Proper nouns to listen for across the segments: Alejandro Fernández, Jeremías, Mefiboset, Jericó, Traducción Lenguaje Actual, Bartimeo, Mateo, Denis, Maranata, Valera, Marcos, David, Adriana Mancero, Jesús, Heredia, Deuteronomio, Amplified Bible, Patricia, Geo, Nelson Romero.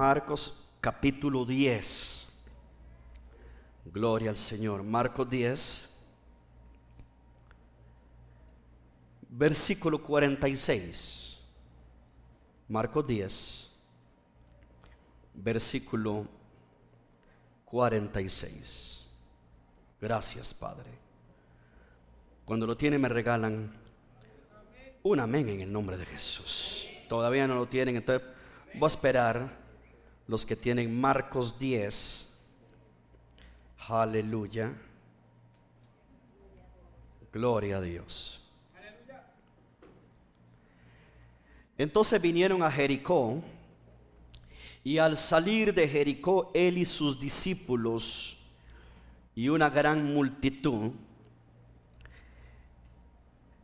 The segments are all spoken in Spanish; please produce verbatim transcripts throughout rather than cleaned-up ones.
Marcos capítulo diez. Gloria al Señor. Marcos diez, versículo cuarenta y seis. Marcos diez, versículo cuarenta y seis. Gracias, Padre. Cuando lo tienen me regalan un amén en el nombre de Jesús. Todavía no lo tienen, entonces voy a esperar los que tienen Marcos diez. Aleluya. Gloria a Dios. Entonces vinieron a Jericó, y al salir de Jericó él y sus discípulos y una gran multitud,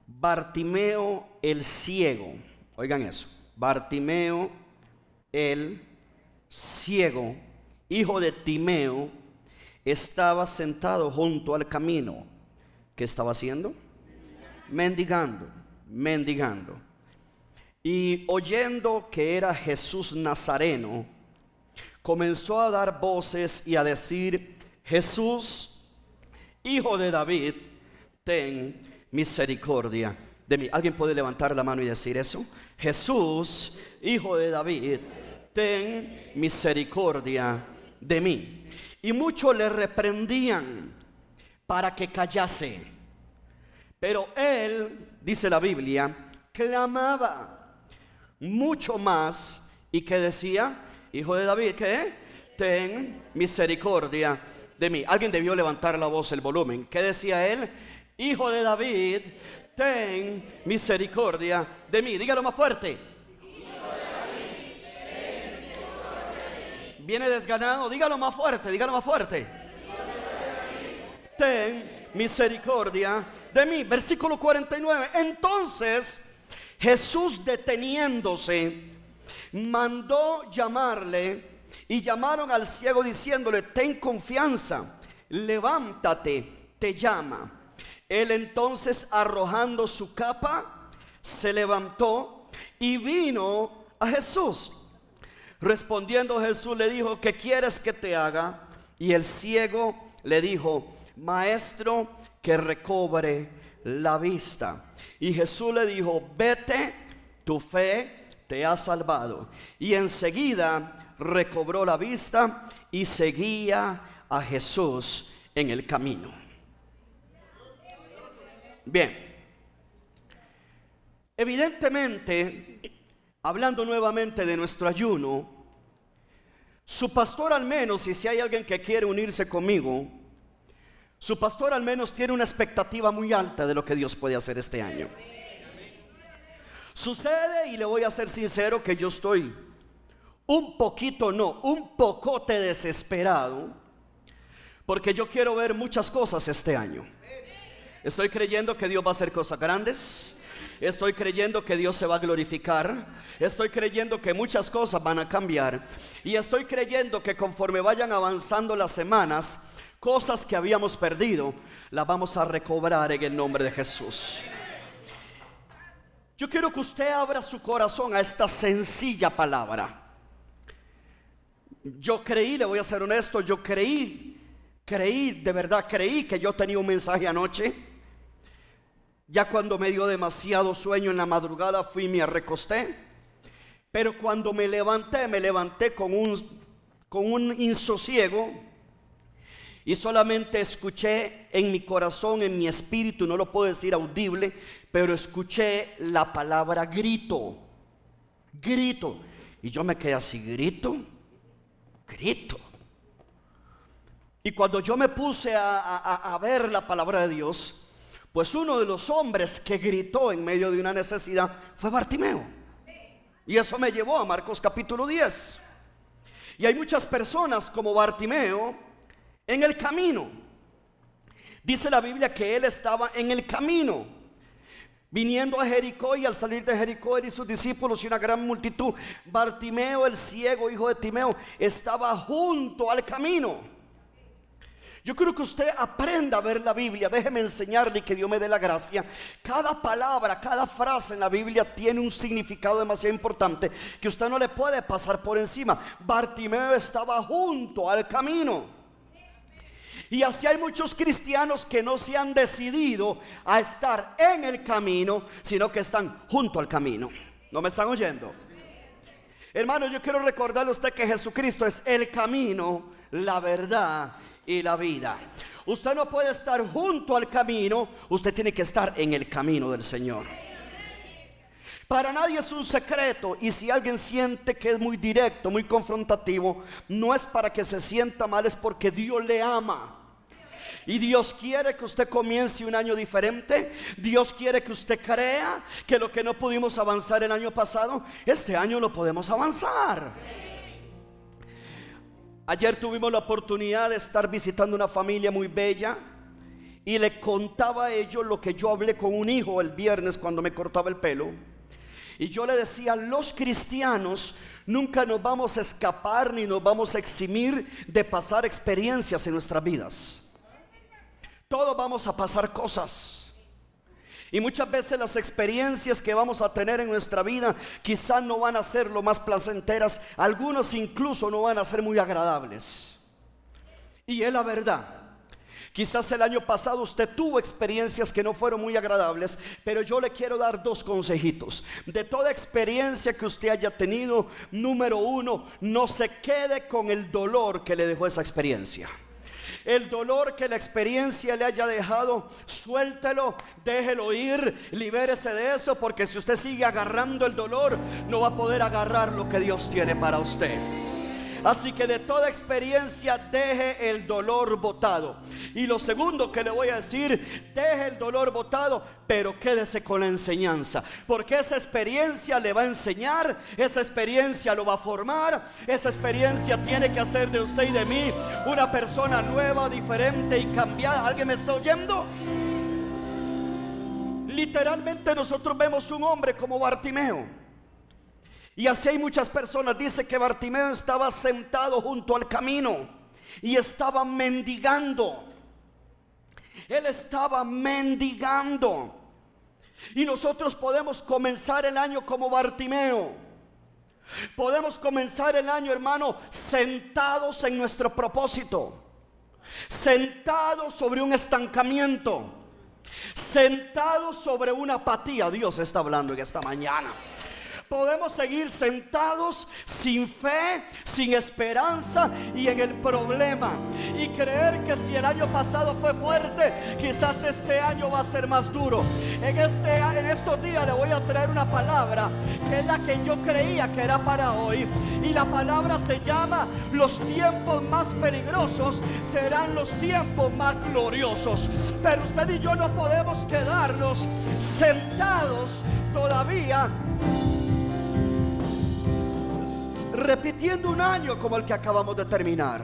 Bartimeo el ciego, oigan eso, Bartimeo el ciego, hijo de Timeo, estaba sentado junto al camino. ¿Qué estaba haciendo? Mendigando, mendigando. Y oyendo que era Jesús Nazareno, comenzó a dar voces y a decir: Jesús, hijo de David, ten misericordia de mí. ¿Alguien puede levantar la mano y decir eso? Jesús, hijo de David, ten misericordia de mí. Y muchos le reprendían para que callase, pero él, dice la Biblia, clamaba mucho más. ¿Y que decía? Hijo de David, ¿qué? Ten misericordia de mí. Alguien debió levantar la voz, el volumen. ¿Qué decía él? Hijo de David, ten misericordia de mí. Dígalo más fuerte. Viene desganado, dígalo más fuerte, dígalo más fuerte. Ten misericordia de mí. Versículo cuarenta y nueve. Entonces Jesús, deteniéndose, mandó llamarle, y llamaron al ciego diciéndole: ten confianza, levántate, te llama. Él entonces, arrojando su capa, se levantó y vino a Jesús. Respondiendo Jesús le dijo: ¿qué quieres que te haga? Y el ciego le dijo: Maestro, que recobre la vista. Y Jesús le dijo: vete, tu fe te ha salvado. Y enseguida recobró la vista y seguía a Jesús en el camino. Bien. Evidentemente, hablando nuevamente de nuestro ayuno, su pastor al menos, y si hay alguien que quiere unirse conmigo, su pastor al menos tiene una expectativa muy alta de lo que Dios puede hacer este año. Sucede, y le voy a ser sincero, que yo estoy un poquito, no, un pocote desesperado, porque yo quiero ver muchas cosas este año. Estoy creyendo que Dios va a hacer cosas grandes. Estoy creyendo que Dios se va a glorificar. Estoy creyendo que muchas cosas van a cambiar. Y estoy creyendo que conforme vayan avanzando las semanas, cosas que habíamos perdido las vamos a recobrar en el nombre de Jesús. Yo quiero que usted abra su corazón a esta sencilla palabra. Yo creí, le voy a ser honesto, yo creí, creí, de verdad creí que yo tenía un mensaje anoche. Ya cuando me dio demasiado sueño en la madrugada fui y me recosté, pero cuando me levanté, me levanté con un, con un insosiego, y solamente escuché en mi corazón, en mi espíritu, no lo puedo decir audible, pero escuché la palabra grito, grito, y yo me quedé así, grito, grito. Y cuando yo me puse a, a, a ver la palabra de Dios, pues uno de los hombres que gritó en medio de una necesidad fue Bartimeo. Y eso me llevó a Marcos capítulo diez. Y hay muchas personas como Bartimeo en el camino. Dice la Biblia que él estaba en el camino, viniendo a Jericó, y al salir de Jericó él y sus discípulos y una gran multitud. Bartimeo el ciego, hijo de Timeo, estaba junto al camino. Yo quiero que usted aprenda a ver la Biblia. Déjeme enseñarle, que Dios me dé la gracia. Cada palabra, cada frase en la Biblia tiene un significado demasiado importante que usted no le puede pasar por encima. Bartimeo estaba junto al camino. Y así hay muchos cristianos que no se han decidido a estar en el camino, sino que están junto al camino. ¿No me están oyendo? Hermano, yo quiero recordarle a usted que Jesucristo es el camino, la verdad y la vida. Usted no puede estar junto al camino, usted tiene que estar en el camino del Señor. Para nadie es un secreto, y si alguien siente que es muy directo, muy confrontativo, no es para que se sienta mal, es porque Dios le ama. Y Dios quiere que usted comience un año diferente. Dios quiere que usted crea que lo que no pudimos avanzar el año pasado, este año lo podemos avanzar. Ayer tuvimos la oportunidad de estar visitando una familia muy bella, y le contaba a ellos lo que yo hablé con un hijo el viernes cuando me cortaba el pelo. Y yo le decía, los cristianos nunca nos vamos a escapar ni nos vamos a eximir de pasar experiencias en nuestras vidas. Todos vamos a pasar cosas, y muchas veces las experiencias que vamos a tener en nuestra vida quizás no van a ser lo más placenteras, algunos incluso no van a ser muy agradables. Y es la verdad. Quizás el año pasado usted tuvo experiencias que no fueron muy agradables, pero yo le quiero dar dos consejitos. De toda experiencia que usted haya tenido, número uno, no se quede con el dolor que le dejó esa experiencia. El dolor que la experiencia le haya dejado, suéltelo, déjelo ir, libérese de eso, porque si usted sigue agarrando el dolor, no va a poder agarrar lo que Dios tiene para usted. Así que de toda experiencia deje el dolor botado. Y lo segundo que le voy a decir, deje el dolor botado, pero quédese con la enseñanza, porque esa experiencia le va a enseñar, esa experiencia lo va a formar, esa experiencia tiene que hacer de usted y de mí una persona nueva, diferente y cambiada. ¿Alguien me está oyendo? Literalmente nosotros vemos un hombre como Bartimeo. Y así hay muchas personas. Dice que Bartimeo estaba sentado junto al camino y estaba mendigando. Él estaba mendigando. Y nosotros podemos comenzar el año como Bartimeo. Podemos comenzar el año, hermano, sentados en nuestro propósito, sentados sobre un estancamiento, sentados sobre una apatía. Dios está hablando en esta mañana. Podemos seguir sentados sin fe, sin esperanza y en el problema, y creer que si el año pasado fue fuerte, quizás este año va a ser más duro. En, este, en estos días le voy a traer una palabra que es la que yo creía que era para hoy, y la palabra se llama: los tiempos más peligrosos serán los tiempos más gloriosos. Pero usted y yo no podemos quedarnos sentados todavía repitiendo un año como el que acabamos de terminar.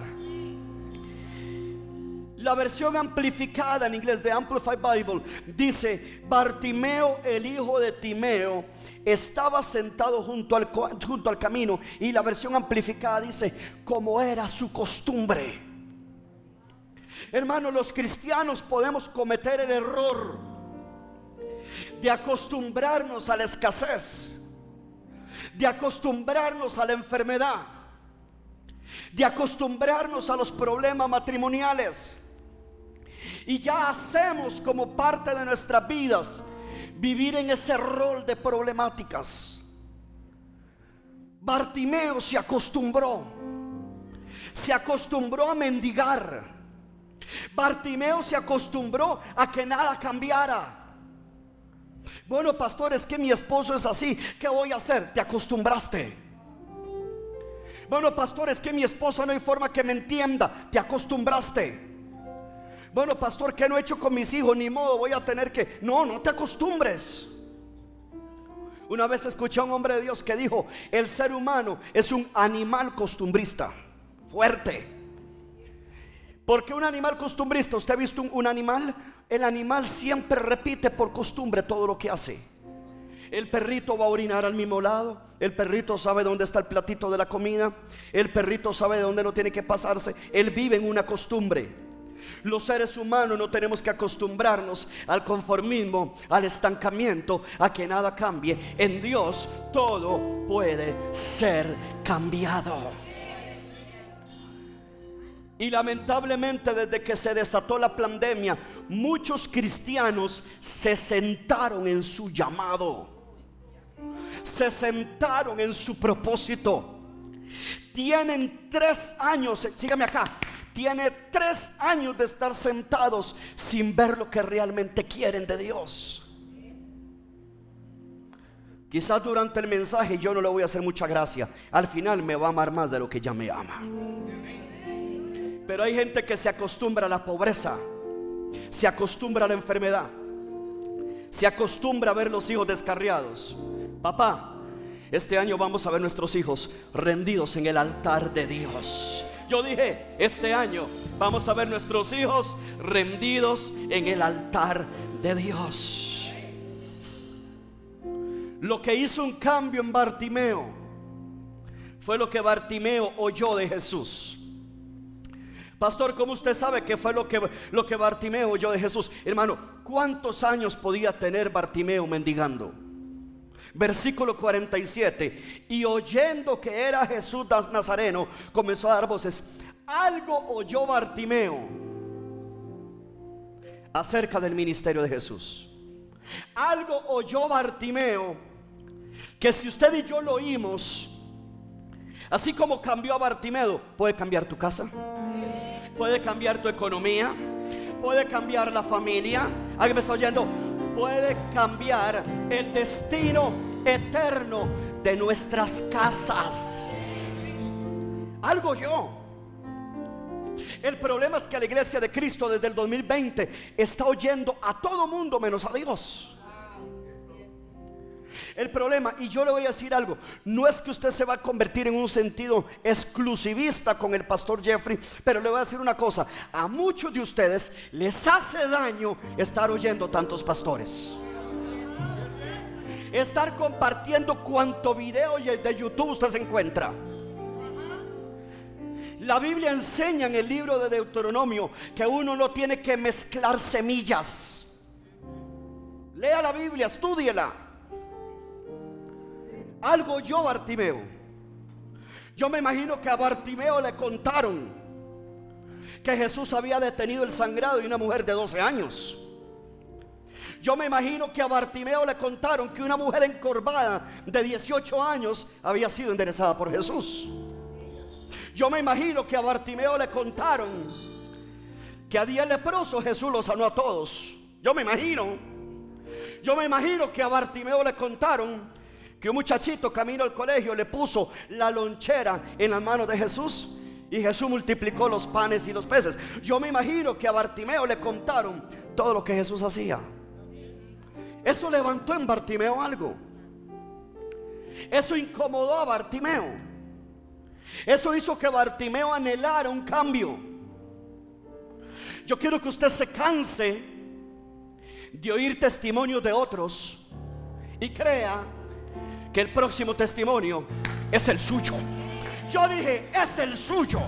La versión amplificada en inglés de Amplified Bible dice: Bartimeo, el hijo de Timeo, estaba sentado junto al, junto al camino. Y la versión amplificada dice: como era su costumbre. Hermanos, los cristianos podemos cometer el error de acostumbrarnos a la escasez, de acostumbrarnos a la enfermedad, de acostumbrarnos a los problemas matrimoniales, y ya hacemos como parte de nuestras vidas vivir en ese rol de problemáticas. Bartimeo se acostumbró, se acostumbró a mendigar. Bartimeo se acostumbró a que nada cambiara. Bueno, pastor, es que mi esposo es así, ¿qué voy a hacer? Te acostumbraste. Bueno, pastor, es que mi esposa no hay forma que me entienda. Te acostumbraste. Bueno, pastor, ¿qué no he hecho con mis hijos? Ni modo, voy a tener que... No, no te acostumbres. Una vez escuché a un hombre de Dios que dijo: el ser humano es un animal costumbrista. Fuerte. Porque un animal costumbrista, ¿usted ha visto un, un animal? El animal siempre repite por costumbre todo lo que hace. El perrito va a orinar al mismo lado. El perrito sabe dónde está el platito de la comida. El perrito sabe de dónde no tiene que pasarse. Él vive en una costumbre. Los seres humanos no tenemos que acostumbrarnos al conformismo, al estancamiento, a que nada cambie. En Dios todo puede ser cambiado. Y lamentablemente, desde que se desató la pandemia, muchos cristianos se sentaron en su llamado, se sentaron en su propósito. Tienen tres años, sígame acá, tiene tres años de estar sentados sin ver lo que realmente quieren de Dios. Quizás durante el mensaje yo no le voy a hacer mucha gracia. Al final me va a amar más de lo que ya me ama. Pero hay gente que se acostumbra a la pobreza, se acostumbra a la enfermedad, se acostumbra a ver los hijos descarriados. Papá, este año vamos a ver nuestros hijos rendidos en el altar de Dios. Yo dije, este año vamos a ver nuestros hijos rendidos en el altar de Dios. Lo que hizo un cambio en Bartimeo fue lo que Bartimeo oyó de Jesús. Pastor, ¿cómo usted sabe que fue lo que, lo que Bartimeo oyó de Jesús? Hermano, ¿cuántos años podía tener Bartimeo mendigando? Versículo cuarenta y siete. Y oyendo que era Jesús Nazareno, comenzó a dar voces. Algo oyó Bartimeo acerca del ministerio de Jesús. Algo oyó Bartimeo, que si usted y yo lo oímos, así como cambió a Bartimeo, puede cambiar tu casa, puede cambiar tu economía, puede cambiar la familia. ¿Alguien me está oyendo? Puede cambiar el destino eterno de nuestras casas. Algo yo. El problema es que la iglesia de Cristo desde el dos mil veinte está oyendo a todo mundo menos a Dios. El problema, y yo le voy a decir algo, no es que usted se va a convertir en un sentido exclusivista con el pastor Jeffrey, pero le voy a decir una cosa: a muchos de ustedes les hace daño estar oyendo tantos pastores, estar compartiendo cuánto video de YouTube usted se encuentra. La Biblia enseña en el libro de Deuteronomio que uno no tiene que mezclar semillas. Lea la Biblia, estúdiela. Algo yo Bartimeo. Yo me imagino que a Bartimeo le contaron que Jesús había detenido el sangrado de una mujer de doce años. Yo me imagino que a Bartimeo le contaron que una mujer encorvada de dieciocho años había sido enderezada por Jesús. Yo me imagino que a Bartimeo le contaron que a diez leprosos Jesús los sanó a todos. Yo me imagino. Yo me imagino que a Bartimeo le contaron que un muchachito camino al colegio le puso la lonchera en las manos de Jesús y Jesús multiplicó los panes y los peces. Yo me imagino que a Bartimeo le contaron todo lo que Jesús hacía. Eso levantó en Bartimeo algo. Eso incomodó a Bartimeo. Eso hizo que Bartimeo anhelara un cambio. Yo quiero que usted se canse de oír testimonios de otros y crea que el próximo testimonio es el suyo. Yo dije, es el suyo.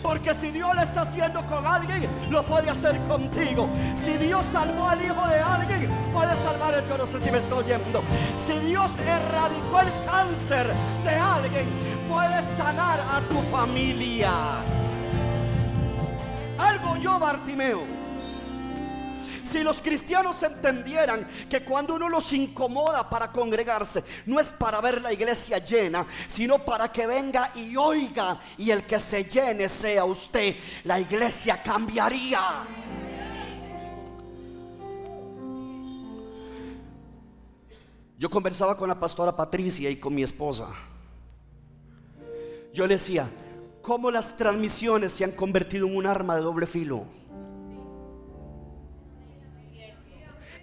Porque si Dios lo está haciendo con alguien, lo puede hacer contigo. Si Dios salvó al hijo de alguien, puede salvar el... Yo no sé si me estoy oyendo. Si Dios erradicó el cáncer de alguien, puede sanar a tu familia. Algo yo Bartimeo. Si los cristianos entendieran que cuando uno los incomoda para congregarse, no es para ver la iglesia llena, sino para que venga y oiga, y el que se llene sea usted, la iglesia cambiaría. Yo conversaba con la pastora Patricia y con mi esposa. Yo le decía, ¿cómo las transmisiones se han convertido en un arma de doble filo?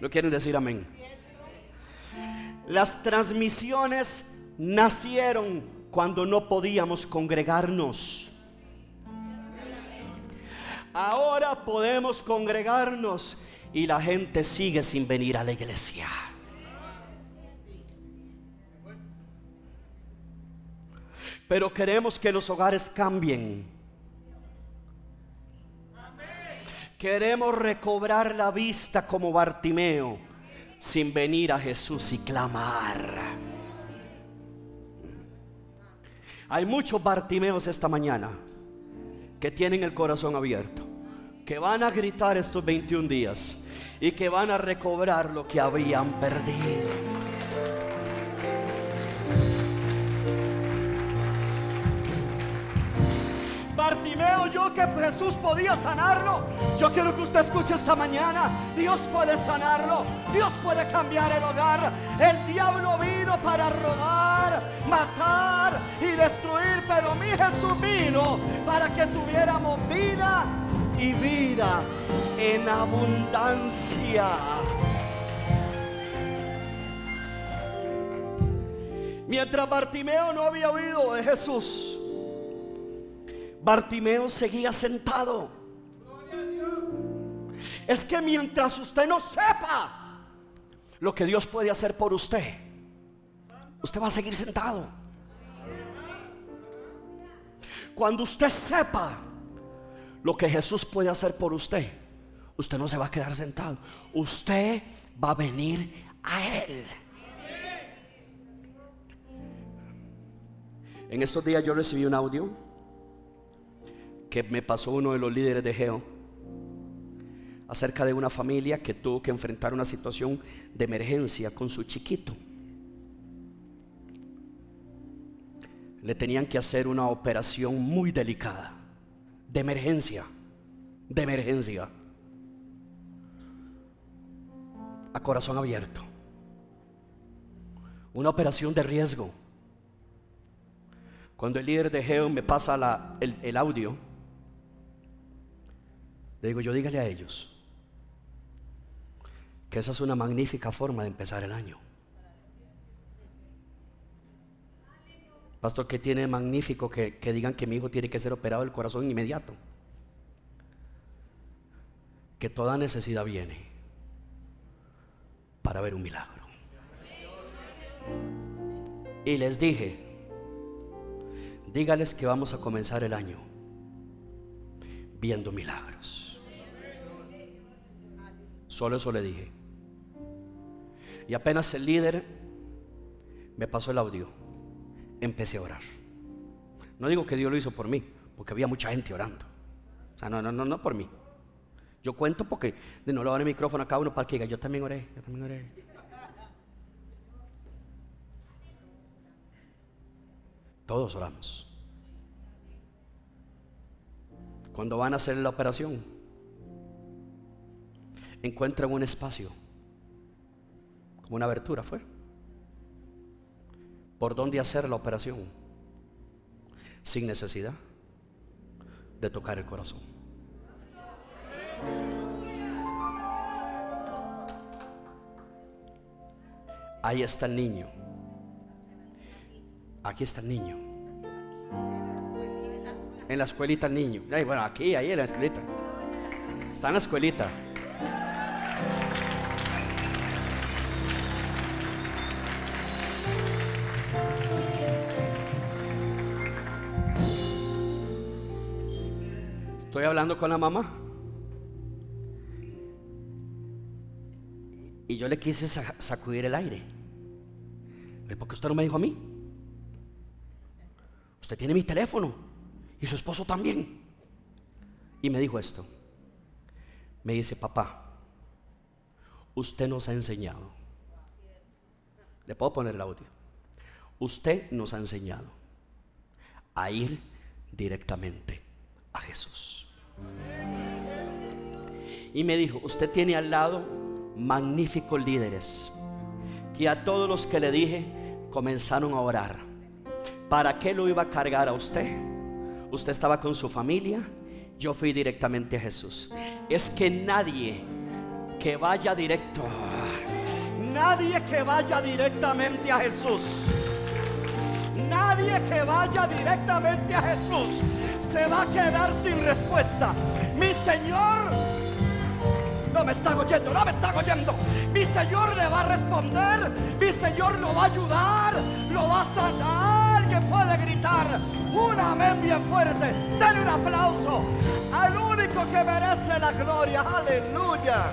¿No quieren decir amén? Las transmisiones nacieron cuando no podíamos congregarnos. Ahora podemos congregarnos y la gente sigue sin venir a la iglesia. Pero queremos que los hogares cambien. Queremos recobrar la vista como Bartimeo, sin venir a Jesús y clamar. Hay muchos Bartimeos esta mañana que tienen el corazón abierto, que van a gritar estos veintiún días y que van a recobrar lo que habían perdido. Bartimeo, yo que Jesús podía sanarlo, yo quiero que usted escuche esta mañana. Dios puede sanarlo, Dios puede cambiar el hogar. El diablo vino para robar, matar y destruir, pero mi Jesús vino para que tuviéramos vida y vida en abundancia. Mientras Bartimeo no había oído de Jesús, Bartimeo seguía sentado. Es que mientras usted no sepa lo que Dios puede hacer por usted, usted va a seguir sentado. Cuando usted sepa lo que Jesús puede hacer por usted, usted no se va a quedar sentado, usted va a venir a Él. En estos días yo recibí un audio que me pasó uno de los líderes de Geo acerca de una familia que tuvo que enfrentar una situación de emergencia con su chiquito. Le tenían que hacer una operación muy delicada, de emergencia, de emergencia, a corazón abierto. Una operación de riesgo. Cuando el líder de Geo me pasa la, el, el audio, le digo yo, dígale a ellos que esa es una magnífica forma de empezar el año. Pastor, ¿qué tiene de magnífico que, que digan que mi hijo tiene que ser operado del corazón inmediato? Que toda necesidad viene para ver un milagro. Y les dije, dígales que vamos a comenzar el año viendo milagros. Solo eso le dije. Y apenas el líder me pasó el audio, empecé a orar. No digo que Dios lo hizo por mí, porque había mucha gente orando. O sea, no, no, no, no por mí. Yo cuento porque no le doy el micrófono a cada uno para que diga, yo también oré, yo también oré. Todos oramos. Cuando van a hacer la operación, encuentran un espacio, como una abertura fue, por donde hacer la operación, sin necesidad de tocar el corazón. Ahí está el niño. Aquí está el niño. En la escuelita el niño. Ay, bueno, aquí, ahí en la escuelita. Está en la escuelita. Estoy hablando con la mamá. Y yo le quise sacudir el aire. ¿Por qué usted no me dijo a mí? Usted tiene mi teléfono. Y su esposo también. Y me dijo esto. Me dice, papá, usted nos ha enseñado. Le puedo poner el audio. Usted nos ha enseñado a ir directamente a Jesús. Y me dijo, usted tiene al lado magníficos líderes que a todos los que le dije comenzaron a orar. ¿Para qué lo iba a cargar a usted? Usted estaba con su familia. Yo fui directamente a Jesús. Es que nadie que vaya directo, nadie que vaya directamente a Jesús, nadie que vaya directamente a Jesús se va a quedar sin respuesta. Mi Señor no me está oyendo, no me está oyendo. Mi Señor le va a responder. Mi Señor lo va a ayudar, lo va a sanar. Alguien puede puede gritar un amén bien fuerte, dale un aplauso al único que merece la gloria. Aleluya.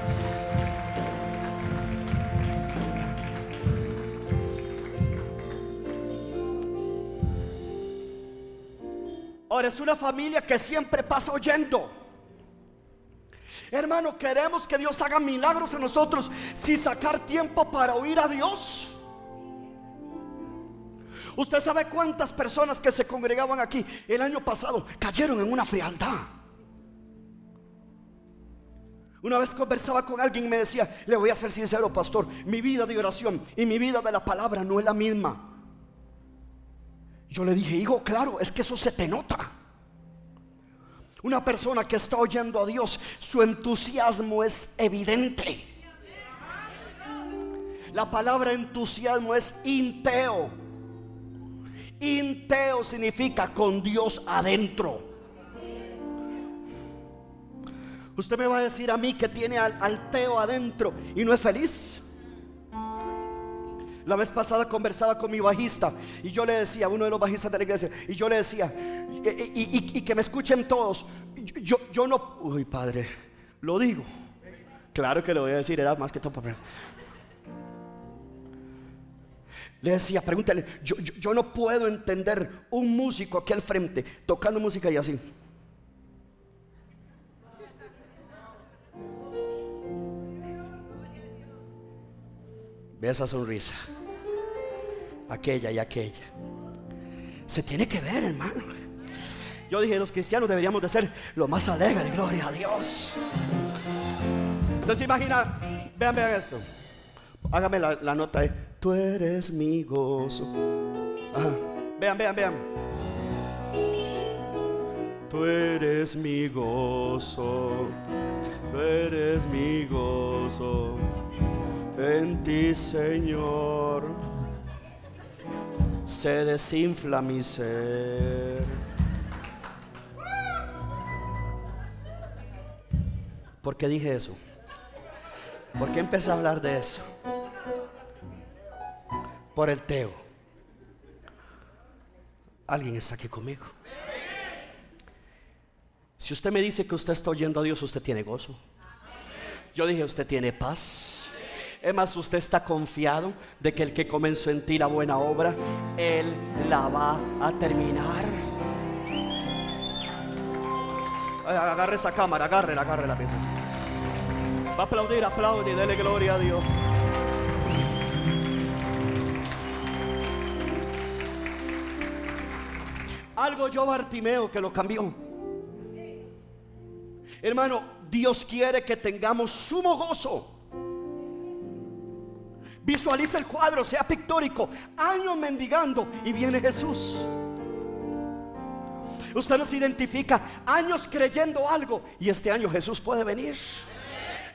Ahora es una familia que siempre pasa oyendo. Hermano, queremos que Dios haga milagros en nosotros sin sacar tiempo para oír a Dios. Usted sabe cuántas personas que se congregaban aquí el año pasado cayeron en una frialdad. Una vez conversaba con alguien y me decía: le voy a ser sincero, pastor, mi vida de oración y mi vida de la palabra no es la misma. Yo le dije: hijo, claro, es que eso se te nota. Una persona que está oyendo a Dios, su entusiasmo es evidente. La palabra entusiasmo es inteo. Inteo significa con Dios adentro. Usted me va a decir a mí que tiene al, al teo adentro y no es feliz. La vez pasada conversaba con mi bajista y yo le decía, uno de los bajistas de la iglesia, y yo le decía, y, y, y, y que me escuchen todos, yo, yo no, uy padre, lo digo, claro que lo voy a decir, era más que todo para... Le decía, pregúntale, yo, yo, yo no puedo entender un músico aquí al frente tocando música y así. Ve esa sonrisa, aquella y aquella. Se tiene que ver, hermano. Yo dije, los cristianos deberíamos de ser lo más alegre, gloria a Dios. ¿Usted se imagina? Vean, vean esto. Hágame la, la nota ahí. Tú eres mi gozo. Ajá. Vean, vean, vean. Tú eres mi gozo. Tú eres mi gozo. En ti, Señor, se desinfla mi ser. ¿Por qué dije eso? ¿Por qué empecé a hablar de eso? Por el teo. ¿Alguien está aquí conmigo? Si usted me dice que usted está oyendo a Dios, usted tiene gozo. Yo dije, usted tiene paz. Es más, usted está confiado de que el que comenzó en ti la buena obra, Él la va a terminar. Agarre esa cámara, agárrela, agárrela. Va a aplaudir, aplaude, dele gloria a Dios. Algo yo Bartimeo que lo cambió. Hermano, Dios quiere que tengamos sumo gozo. Visualiza el cuadro, sea pictórico. Años mendigando y viene Jesús. Usted nos identifica, años creyendo algo, y este año Jesús puede venir.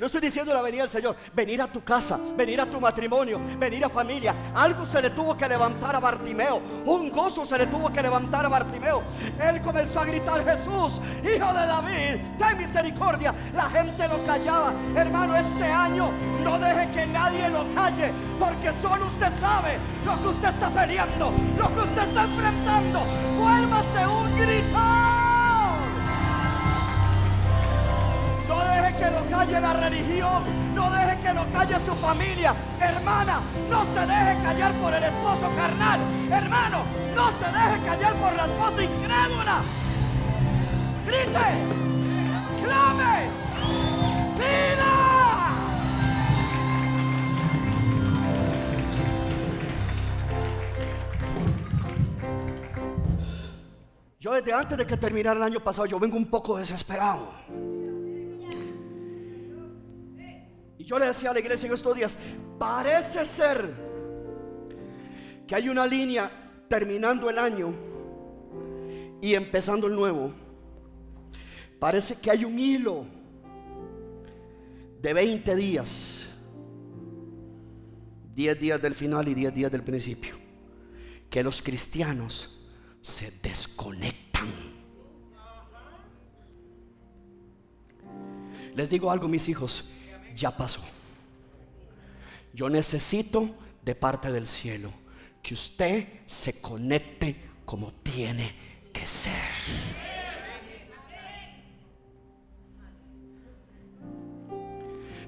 No estoy diciendo la venida del Señor, venir a tu casa, venir a tu matrimonio, venir a familia. Algo se le tuvo que levantar a Bartimeo, un gozo se le tuvo que levantar a Bartimeo. Él comenzó a gritar: Jesús, hijo de David, ten misericordia. La gente lo callaba. Hermano, este año no deje que nadie lo calle, porque solo usted sabe lo que usted está peleando, lo que usted está enfrentando. Vuélvase un grito. No deje que lo calle la religión, no deje que lo calle su familia. Hermana, no se deje callar por el esposo carnal. Hermano, no se deje callar por la esposa incrédula. Grite, clame, pida. Yo desde antes de que terminara el año pasado, yo vengo un poco desesperado. Y yo le decía a la iglesia en estos días, parece ser que hay una línea terminando el año y empezando el nuevo. Parece que hay un hilo de veinte días, diez días del final y diez días del principio, que los cristianos se desconectan. Les digo algo, mis hijos, ya pasó. Yo necesito de parte del cielo que usted se conecte como tiene que ser.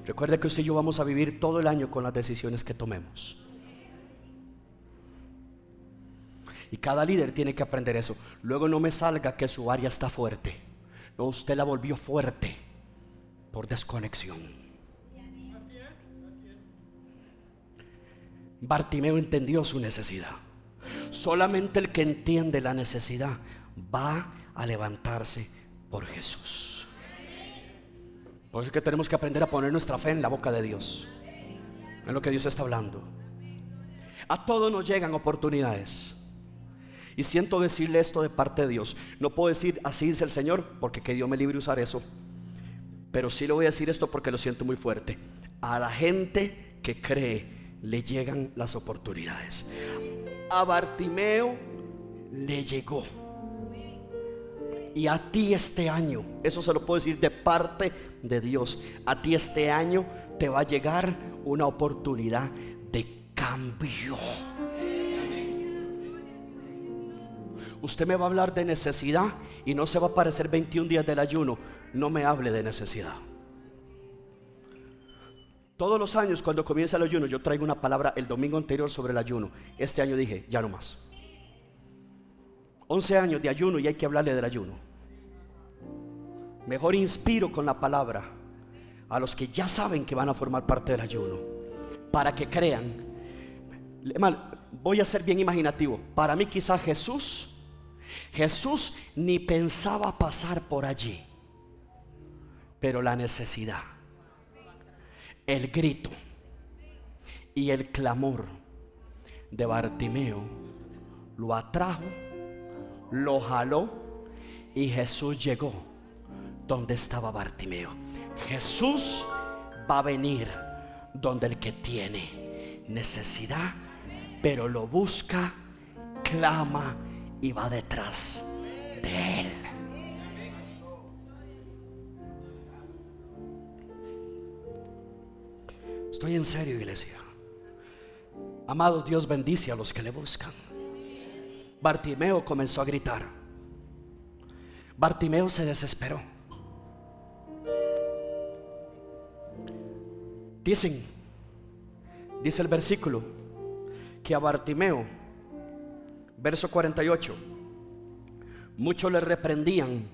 Recuerde que usted y yo vamos a vivir todo el año con las decisiones que tomemos. Y cada líder tiene que aprender eso. Luego no me salga que su área está fuerte. No, usted la volvió fuerte por desconexión. Bartimeo entendió su necesidad. Solamente el que entiende la necesidad va a levantarse por Jesús. Por eso es que tenemos que aprender a poner nuestra fe en la boca de Dios, en lo que Dios está hablando. A todos nos llegan oportunidades. Y siento decirle esto de parte de Dios. No puedo decir así dice el Señor, porque que Dios me libre usar eso, pero sí le voy a decir esto porque lo siento muy fuerte. A la gente que cree le llegan las oportunidades. A Bartimeo le llegó. Y a ti este año, eso se lo puedo decir de parte de Dios, a ti este año te va a llegar una oportunidad de cambio. Usted me va a hablar de necesidad y no se va a aparecer veintiún días del ayuno. No me hable de necesidad. Todos los años cuando comienza el ayuno yo traigo una palabra el domingo anterior sobre el ayuno. Este año dije, ya no más. once años de ayuno y hay que hablarle del ayuno. Mejor inspiro con la palabra a los que ya saben que van a formar parte del ayuno, para que crean. Voy a ser bien imaginativo. Para mí quizás Jesús Jesús ni pensaba pasar por allí, pero la necesidad, el grito y el clamor de Bartimeo lo atrajo, lo jaló, y Jesús llegó donde estaba Bartimeo. Jesús va a venir donde el que tiene necesidad, pero lo busca, clama y va detrás de él. Estoy en serio, iglesia. Amados, Dios bendice a los que le buscan. Bartimeo comenzó a gritar. Bartimeo se desesperó. Dicen, dice el versículo, que a Bartimeo, verso cuarenta y ocho, muchos le reprendían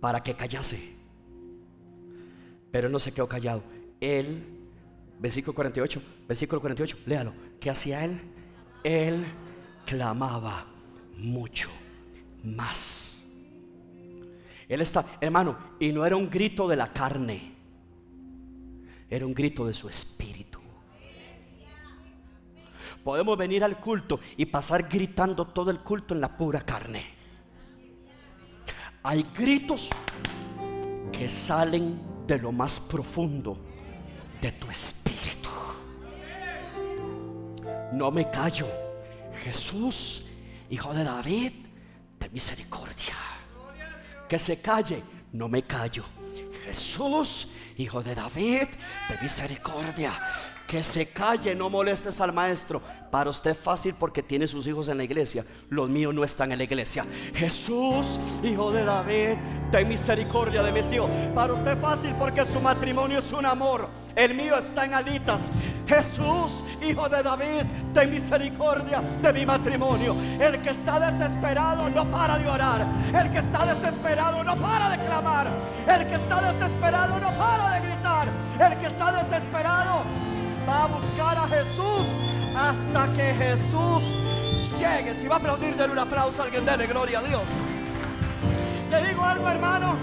para que callase, pero no se quedó callado. Él Versículo cuarenta y ocho, versículo cuarenta y ocho, léalo. ¿Qué hacía él? Él clamaba mucho más. Él está, hermano, y no era un grito de la carne, era un grito de su espíritu. Podemos venir al culto y pasar gritando todo el culto en la pura carne. Hay gritos que salen de lo más profundo de tu espíritu. No me callo. Jesús, hijo de David, ten misericordia. Que se calle. No me callo. Jesús, hijo de David, ten misericordia. Que se calle. No molestes al maestro. Para usted es fácil porque tiene sus hijos en la iglesia. Los míos no están en la iglesia. Jesús, hijo de David, ten misericordia de mis hijos. Para usted es fácil porque su matrimonio es un amor. El mío está en alitas. Jesús, hijo de David, ten misericordia de mi matrimonio. El que está desesperado no para de orar. El que está desesperado no para de clamar. El que está desesperado no para de gritar. El que está desesperado va a buscar a Jesús hasta que Jesús llegue. Si va a aplaudir, denle un aplauso a alguien, dele gloria a Dios. Le digo algo, hermano.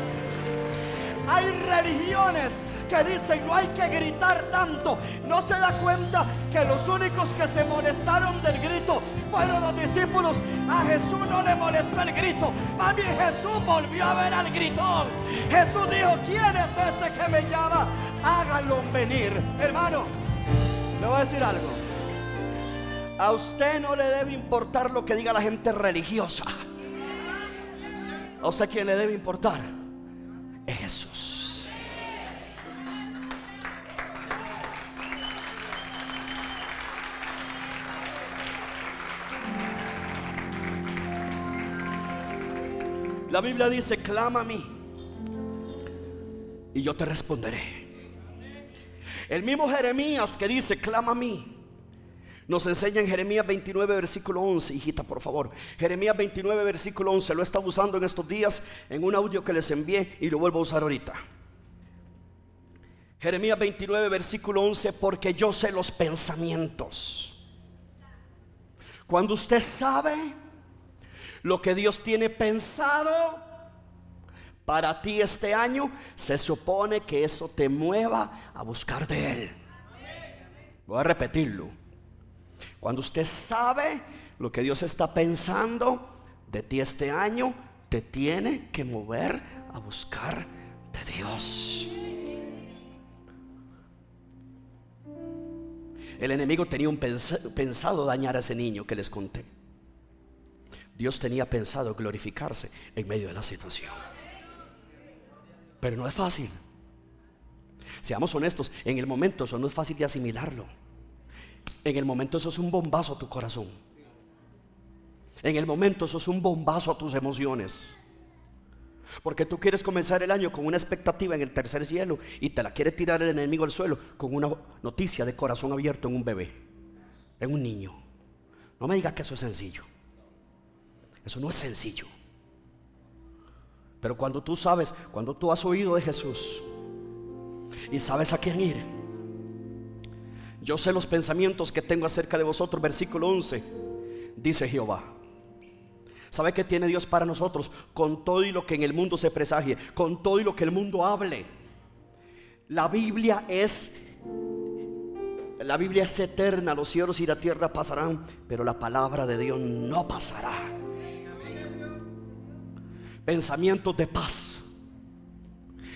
Hay religiones que dicen no hay que gritar tanto. No se da cuenta que los únicos que se molestaron del grito fueron los discípulos. A Jesús no le molestó el grito. Más bien Jesús volvió a ver al gritón. Jesús dijo, ¿quién es ese que me llama? Háganlo venir. Hermano, le voy a decir algo. A usted no le debe importar lo que diga la gente religiosa. A usted quien le debe importar es Jesús. La Biblia dice: clama a mí y yo te responderé. El mismo Jeremías que dice: clama a mí, nos enseña en Jeremías veintinueve versículo once. Hijita, por favor, Jeremías veintinueve versículo once. Lo he estado usando en estos días en un audio que les envié y lo vuelvo a usar ahorita. Jeremías veintinueve versículo once. Porque yo sé los pensamientos. Cuando usted sabe lo que Dios tiene pensado para ti este año, se supone que eso te mueva a buscar de Él. Voy a repetirlo. Cuando usted sabe lo que Dios está pensando de ti este año, te tiene que mover a buscar de Dios. El enemigo tenía un pens- pensado dañar a ese niño que les conté. Dios tenía pensado glorificarse en medio de la situación. Pero no es fácil. Seamos honestos, en el momento eso no es fácil de asimilarlo. En el momento eso es un bombazo a tu corazón. En el momento eso es un bombazo a tus emociones. Porque tú quieres comenzar el año con una expectativa en el tercer cielo y te la quiere tirar el enemigo al suelo con una noticia de corazón abierto en un bebé, en un niño. No me digas que eso es sencillo. Eso no es sencillo. Pero cuando tú sabes, cuando tú has oído de Jesús y sabes a quién ir. Yo sé los pensamientos que tengo acerca de vosotros. Versículo once. Dice Jehová. ¿Sabe qué tiene Dios para nosotros? Con todo y lo que en el mundo se presagie, con todo y lo que el mundo hable. La Biblia es La Biblia es eterna. Los cielos y la tierra pasarán, pero la palabra de Dios no pasará. Pensamientos de paz,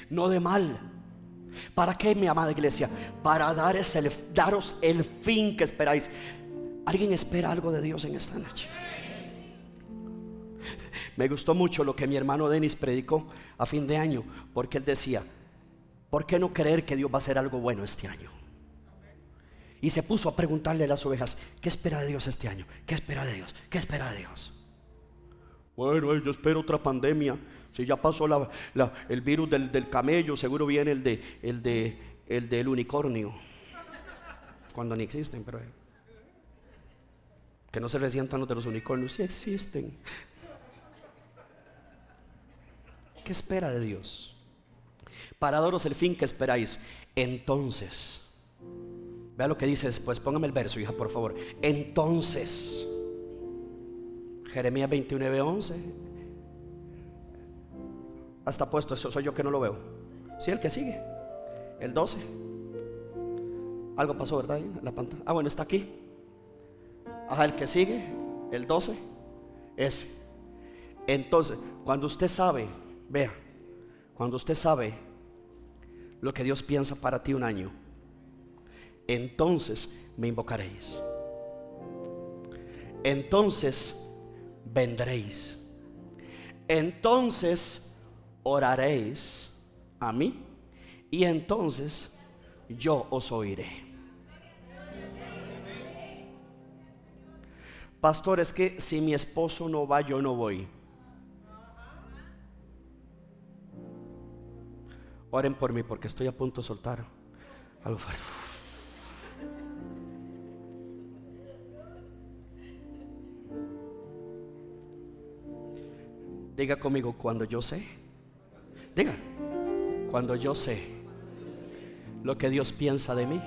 no de mal. ¿Para qué, mi amada iglesia? Para daros el, daros el fin que esperáis. ¿Alguien espera algo de Dios en esta noche? Me gustó mucho lo que mi hermano Denis predicó a fin de año, porque él decía: ¿por qué no creer que Dios va a hacer algo bueno este año? Y se puso a preguntarle a las ovejas: ¿qué espera de Dios este año? ¿Qué espera de Dios? ¿Qué espera de Dios? Bueno, yo espero otra pandemia. Si ya pasó la, la, el virus del, del camello, seguro viene el de el de el del unicornio. Cuando ni existen, pero que no se resientan los de los unicornios, sí existen. ¿Qué espera de Dios? Para daros el fin que esperáis. Entonces, vea lo que dice después. Póngame el verso, hija, por favor. Entonces, Jeremías veintinueve once. Hasta puesto, eso soy yo que no lo veo. Sí, el que sigue, el doce. Algo pasó, ¿verdad? La pantalla. Ah, bueno, está aquí. Ajá, el que sigue, el doce. Ese. Entonces, cuando usted sabe, vea, cuando usted sabe lo que Dios piensa para ti un año, entonces me invocaréis. Entonces vendréis. Entonces oraréis a mí. Y entonces yo os oiré. Pastor, es que si mi esposo no va, yo no voy. Oren por mí porque estoy a punto de soltar algo fuerte. Diga conmigo: cuando yo sé. Diga: cuando yo sé lo que Dios piensa de mí,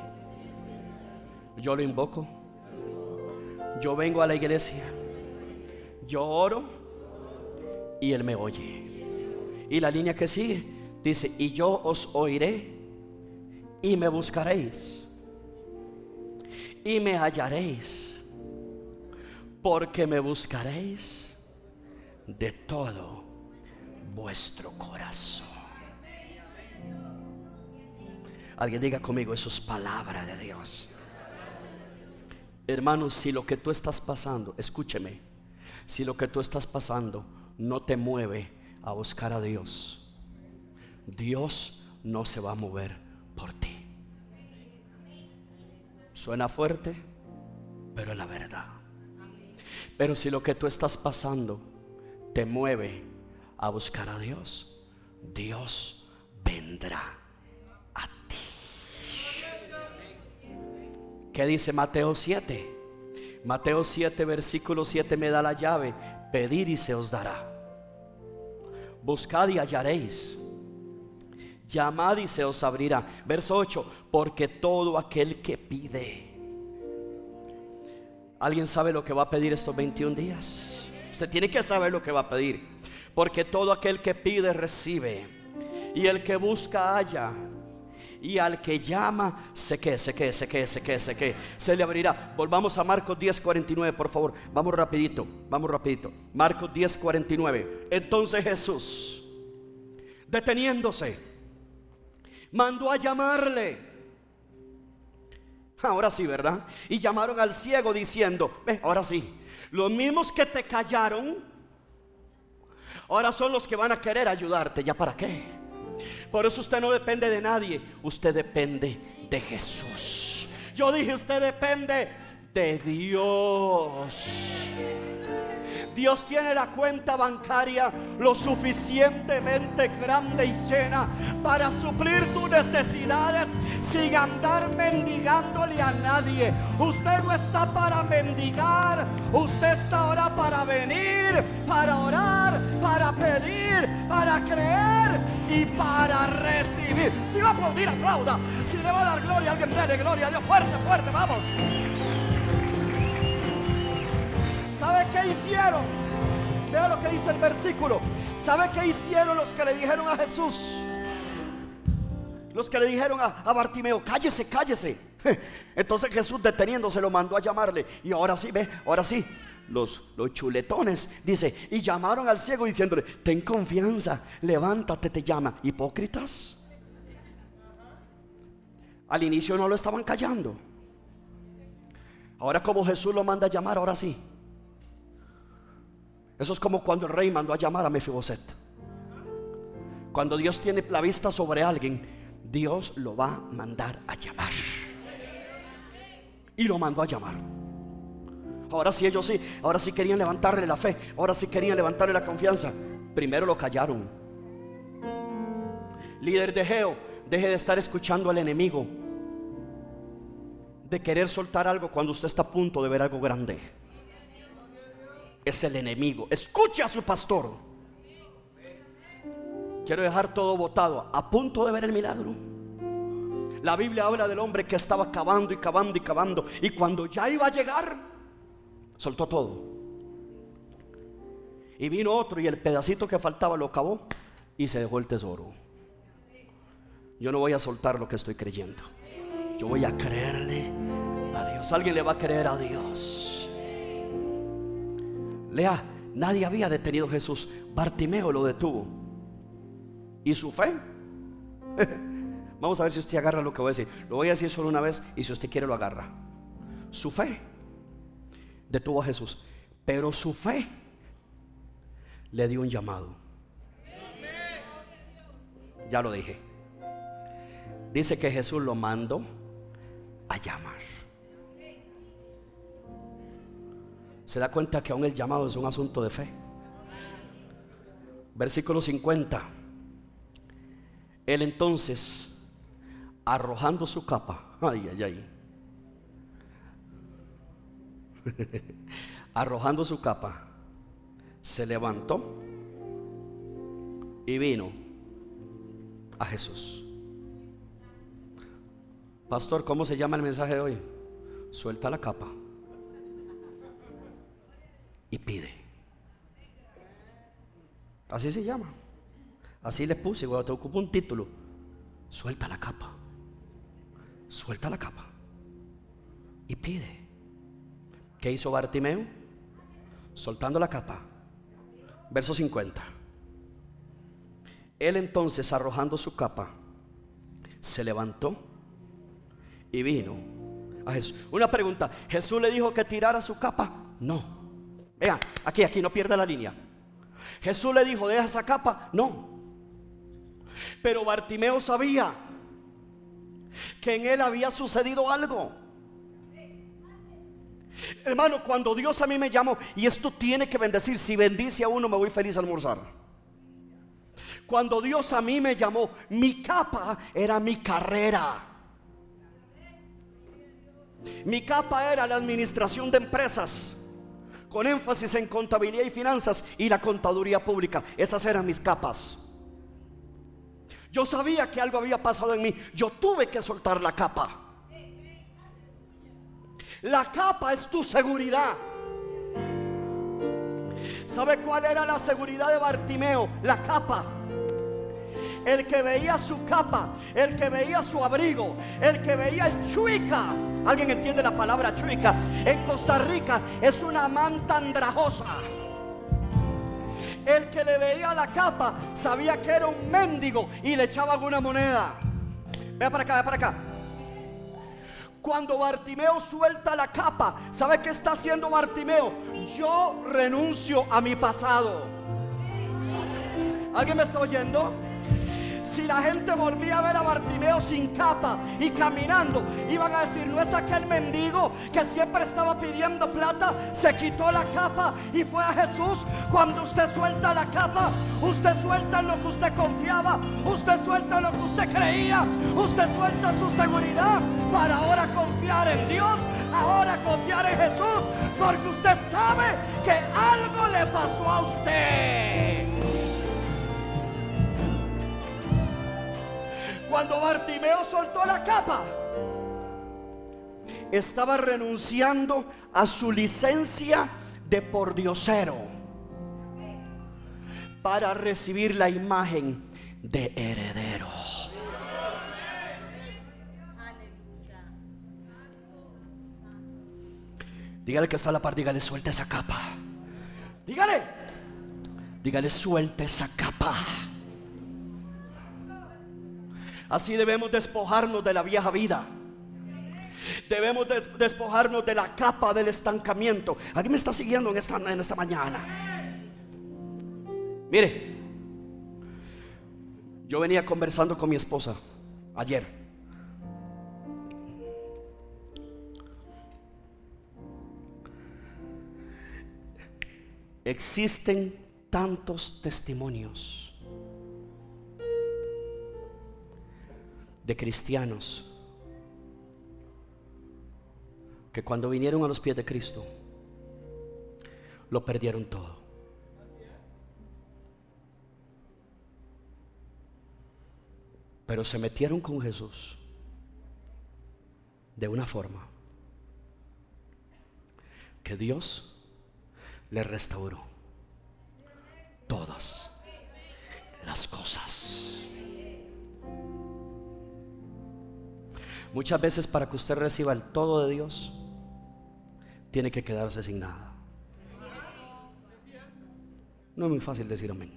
yo lo invoco. Yo vengo a la iglesia, yo oro y Él me oye. Y la línea que sigue dice: y yo os oiré y me buscaréis y me hallaréis, porque me buscaréis de todo vuestro corazón. Alguien diga conmigo: eso es palabra de Dios. Hermanos, si lo que tú estás pasando, escúcheme, si lo que tú estás pasando no te mueve a buscar a Dios, Dios no se va a mover por ti. Suena fuerte, pero es la verdad. Pero si lo que tú estás pasando te mueve a buscar a Dios, Dios vendrá a ti. ¿Qué dice Mateo siete? Mateo siete versículo siete me da la llave. Pedid y se os dará. Buscad y hallaréis. Llamad y se os abrirá. Verso ocho. Porque todo aquel que pide. ¿Alguien sabe lo que va a pedir estos veintiún días? Usted tiene que saber lo que va a pedir. Porque todo aquel que pide recibe, y el que busca halla, y al que llama se que, se que, se que, se que, se que se le abrirá. Volvamos a Marcos diez cuarenta y nueve, por favor. Vamos rapidito, vamos rapidito. Marcos diez cuarenta y nueve. Entonces Jesús, deteniéndose, mandó a llamarle. Ahora sí, ¿verdad? Y llamaron al ciego diciendo, eh, ahora sí, los mismos que te callaron ahora son los que van a querer ayudarte. ¿Ya para qué? Por eso usted no depende de nadie, usted depende de Jesús. Yo dije, usted depende de Dios. Dios tiene la cuenta bancaria lo suficientemente grande y llena para suplir tus necesidades sin andar mendigándole a nadie. Usted no está para mendigar, usted está ahora para venir, para orar, para pedir, para creer y para recibir. Si va a aplaudir, aplauda. Si le va a dar gloria, alguien déle gloria a Dios. Fuerte, fuerte, vamos. ¿Sabe qué hicieron? Vea lo que dice el versículo. ¿Sabe qué hicieron los que le dijeron a Jesús? Los que le dijeron a, a Bartimeo, cállese, cállese. Entonces Jesús, deteniéndose, lo mandó a llamarle. Y ahora sí, ve, ahora sí. Los, los chuletones, dice, y llamaron al ciego diciéndole, ten confianza, levántate, te llama. Hipócritas. Al inicio no lo estaban callando. Ahora como Jesús lo manda a llamar, ahora sí. Eso es como cuando el rey mandó a llamar a Mefiboset. Cuando Dios tiene la vista sobre alguien, Dios lo va a mandar a llamar. Y lo mandó a llamar. Ahora sí, ellos sí, ahora sí querían levantarle la fe, ahora sí querían levantarle la confianza. Primero lo callaron. Líder de Geo, deje de estar escuchando al enemigo, de querer soltar algo cuando usted está a punto de ver algo grande. Es el enemigo. Escuche a su pastor. Quiero dejar todo botado, a punto de ver el milagro. La Biblia habla del hombre que estaba cavando y cavando y cavando, y cuando ya iba a llegar, soltó todo. Y vino otro y el pedacito que faltaba lo cavó y se dejó el tesoro. Yo no voy a soltar lo que estoy creyendo. Yo voy a creerle a Dios. Alguien le va a creer a Dios. Lea, nadie había detenido a Jesús. Bartimeo lo detuvo. ¿Y su fe? Vamos a ver si usted agarra lo que voy a decir. Lo voy a decir solo una vez y si usted quiere lo agarra. Su fe detuvo a Jesús, pero su fe le dio un llamado. Ya lo dije. Dice que Jesús lo mandó a llamar. Se da cuenta que aún el llamado es un asunto de fe. Versículo cincuenta. Él entonces, arrojando su capa, ay, ay, ay, arrojando su capa, se levantó y vino a Jesús. Pastor, ¿cómo se llama el mensaje de hoy? Suelta la capa y pide. Así se llama. Así le puse cuando te ocupo un título. Suelta la capa. Suelta la capa y pide. ¿Qué hizo Bartimeo? Soltando la capa. Verso cincuenta. Él entonces, arrojando su capa, se levantó y vino a Jesús. Una pregunta. ¿Jesús le dijo que tirara su capa? No. Vean, aquí, aquí, no pierda la línea. Jesús le dijo, deja esa capa. No. Pero Bartimeo sabía que en él había sucedido algo. Hermano, cuando Dios a mí me llamó, y esto tiene que bendecir, si bendice a uno me voy feliz a almorzar. cuando Dios a mí me llamó, mi capa era mi carrera. Mi capa era la administración de empresas, con énfasis en contabilidad y finanzas, y la contaduría pública. Esas eran mis capas. Yo sabía que algo había pasado en mí. Yo tuve que soltar la capa. La capa es tu seguridad. ¿Sabe cuál era la seguridad de Bartimeo? La capa. El que veía su capa, el que veía su abrigo, el que veía el chuica. ¿Alguien entiende la palabra chuica? En Costa Rica es una manta andrajosa. El que le veía la capa sabía que era un mendigo y le echaba alguna moneda. Ve para acá, ve para acá. Cuando Bartimeo suelta la capa, ¿sabe qué está haciendo Bartimeo? Yo renuncio a mi pasado. ¿Alguien me está oyendo? Si la gente volvía a ver a Bartimeo sin capa y caminando, iban a decir: no es aquel mendigo que siempre estaba pidiendo plata, se quitó la capa y fue a Jesús. Cuando usted suelta la capa, usted suelta en lo que usted confiaba, usted suelta en lo que usted creía, usted suelta su seguridad para ahora confiar en Dios, ahora confiar en Jesús, porque usted sabe que algo le pasó a usted. Cuando Bartimeo soltó la capa, estaba renunciando a su licencia de pordiosero para recibir la imagen de heredero. Dígale que está a la par, dígale: suelta esa capa. Dígale, dígale: suelta esa capa. Así debemos despojarnos de la vieja vida. Debemos de despojarnos de la capa del estancamiento. ¿Alguien me está siguiendo en esta, en esta mañana? Mire, yo venía conversando con mi esposa ayer. Existen tantos testimonios de cristianos que cuando vinieron a los pies de Cristo lo perdieron todo. Pero se metieron con Jesús de una forma que Dios les restauró todas las cosas. Muchas veces, para que usted reciba el todo de Dios, tiene que quedarse sin nada. No es muy fácil decir amén.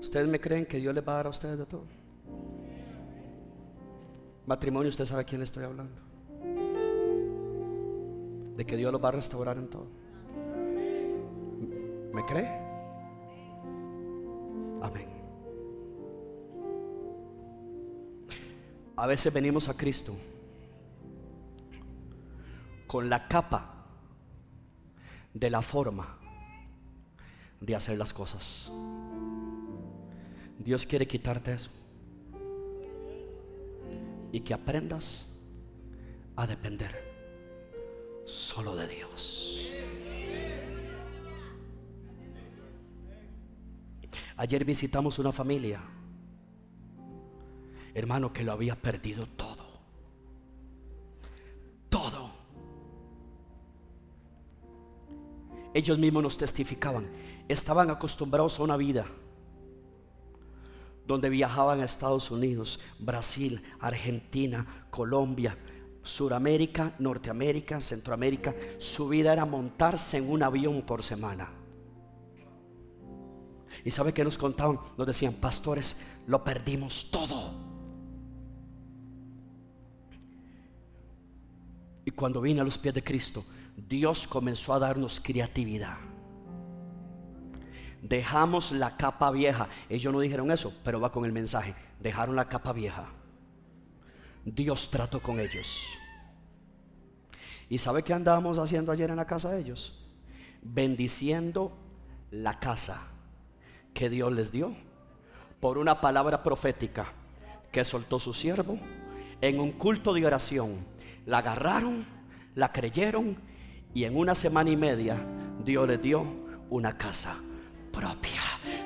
¿Ustedes me creen que Dios les va a dar a ustedes de todo? Matrimonio, usted sabe a quién le estoy hablando. De que Dios los va a restaurar en todo. ¿Me cree? Amén. A veces venimos a Cristo con la capa de la forma de hacer las cosas. Dios quiere quitarte eso y que aprendas a depender solo de Dios. Ayer visitamos una familia, hermano, que lo había perdido todo. Todo. Ellos mismos nos testificaban. Estaban acostumbrados a una vida donde viajaban a Estados Unidos, Brasil, Argentina, Colombia, Suramérica, Norteamérica, Centroamérica. Su vida era montarse en un avión por semana. ¿Y sabe qué nos contaban? Nos decían: pastores, lo perdimos todo. Y cuando vine a los pies de Cristo, Dios comenzó a darnos creatividad. Dejamos la capa vieja. Ellos no dijeron eso, pero va con el mensaje. Dejaron la capa vieja. Dios trató con ellos. ¿Y sabe qué andábamos haciendo ayer en la casa de ellos? Bendiciendo la casa que Dios les dio por una palabra profética que soltó su siervo en un culto de oración. La agarraron, la creyeron, y en una semana y media Dios les dio una casa propia.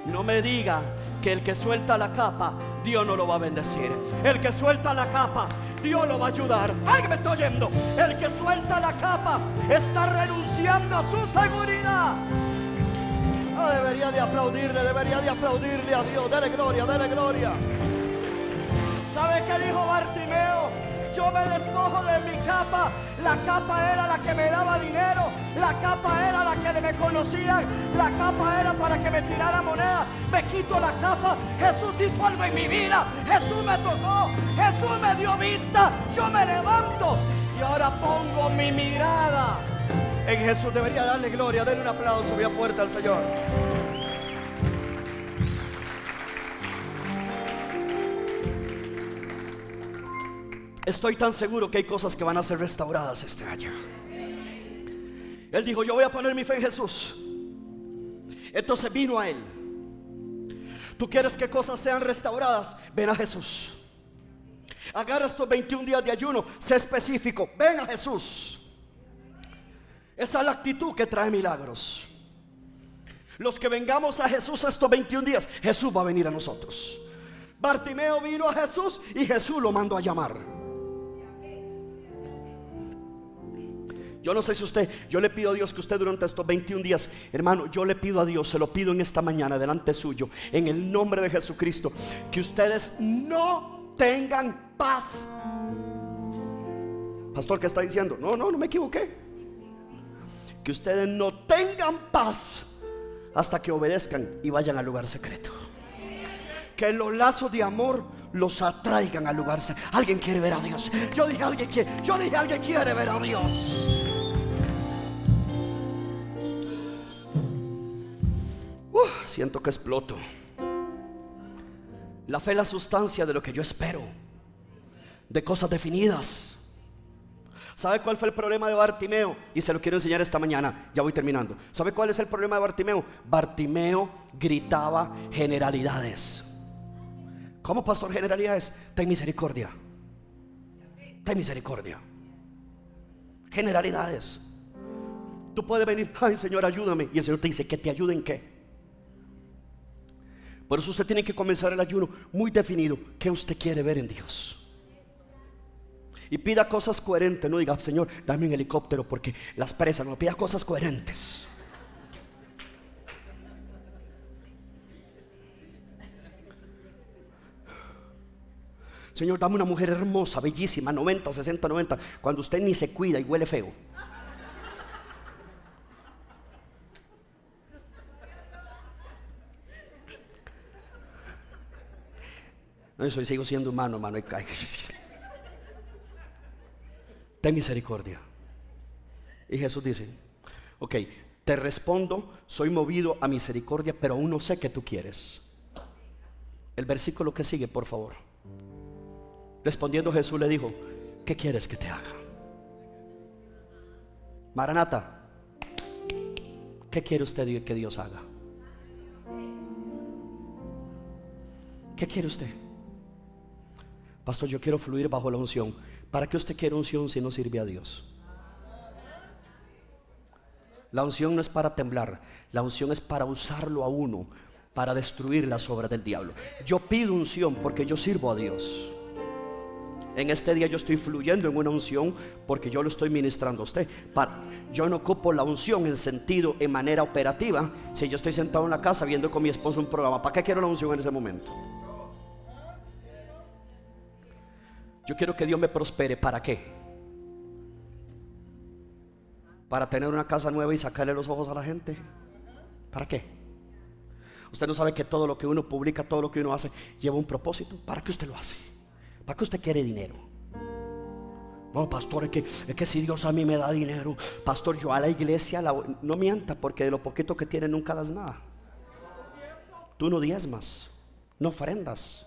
No me diga que el que suelta la capa Dios no lo va a bendecir. El que suelta la capa Dios lo va a ayudar. Alguien me está oyendo. El que suelta la capa está renunciando a su seguridad. Oh, debería de aplaudirle, debería de aplaudirle a Dios. Dele gloria, dele gloria. ¿Sabe qué dijo Bartimeo? Yo me despojo de mi capa. La capa era la que me daba dinero. La capa era la que me conocían. La capa era para que me tirara moneda. Me quito la capa. Jesús hizo algo en mi vida. Jesús me tocó. Jesús me dio vista. Yo me levanto y ahora pongo mi mirada en Jesús. Debería darle gloria. Denle un aplauso bien fuerte al Señor. Estoy tan seguro que hay cosas que van a ser restauradas este año. Él dijo: yo voy a poner mi fe en Jesús. Entonces vino a él. Tú quieres que cosas sean restauradas, ven a Jesús. Agarra estos veintiún días de ayuno, sé específico, ven a Jesús. Esa es la actitud que trae milagros. Los que vengamos a Jesús estos veintiún días, Jesús va a venir a nosotros. Bartimeo vino a Jesús y Jesús lo mandó a llamar. Yo no sé si usted, yo le pido a Dios que usted durante estos veintiún días, hermano, yo le pido a Dios, se lo pido en esta mañana delante suyo, en el nombre de Jesucristo, que ustedes no tengan paz. Pastor, ¿qué está diciendo? No, no, no me equivoqué. Que ustedes no tengan paz hasta que obedezcan y vayan al lugar secreto. Que los lazos de amor los atraigan al lugar secreto. Alguien quiere ver a Dios. Yo dije, alguien quiere, yo dije, alguien quiere ver a Dios. Uh, siento que exploto. La fe es la sustancia de lo que yo espero, de cosas definidas. ¿Sabe cuál fue el problema de Bartimeo? Y se lo quiero enseñar esta mañana, ya voy terminando. ¿Sabe cuál es el problema de Bartimeo? Bartimeo gritaba generalidades. ¿Cómo, pastor, generalidades? Ten misericordia. Ten misericordia. Generalidades. Tú puedes venir, ay Señor, ayúdame. Y el Señor te dice que te ayude en qué. Por eso usted tiene que comenzar el ayuno muy definido. ¿Qué usted quiere ver en Dios? Y pida cosas coherentes. No diga, Señor, dame un helicóptero porque las presas. No, pida cosas coherentes. Señor, dame una mujer hermosa, bellísima, noventa, sesenta, noventa. Cuando usted ni se cuida y huele feo. No, yo sigo siendo humano, hermano. Ten misericordia. Y Jesús dice: ok, te respondo, soy movido a misericordia, pero aún no sé qué tú quieres. El versículo que sigue, por favor. Respondiendo Jesús le dijo: ¿qué quieres que te haga? Maranata, ¿qué quiere usted que Dios haga? ¿Qué quiere usted? Pastor, yo quiero fluir bajo la unción. ¿Para qué usted quiere unción si no sirve a Dios? La unción no es para temblar. La unción es para usarlo a uno, para destruir las obras del diablo. Yo pido unción porque yo sirvo a Dios. En este día yo estoy fluyendo en una unción porque yo lo estoy ministrando a usted. Para, yo no ocupo la unción en sentido, en manera operativa. Si yo estoy sentado en la casa viendo con mi esposo un programa, ¿para qué quiero la unción en ese momento? Yo quiero que Dios me prospere. ¿Para qué? ¿Para tener una casa nueva y sacarle los ojos a la gente? ¿Para qué? Usted no sabe que todo lo que uno publica, todo lo que uno hace, lleva un propósito. ¿Para qué usted lo hace? ¿Para qué usted quiere dinero? No, pastor, es que, es que si Dios a mí me da dinero, pastor, yo a la iglesia la, no mienta, porque de lo poquito que tiene nunca das nada. Tú no diezmas, no ofrendas.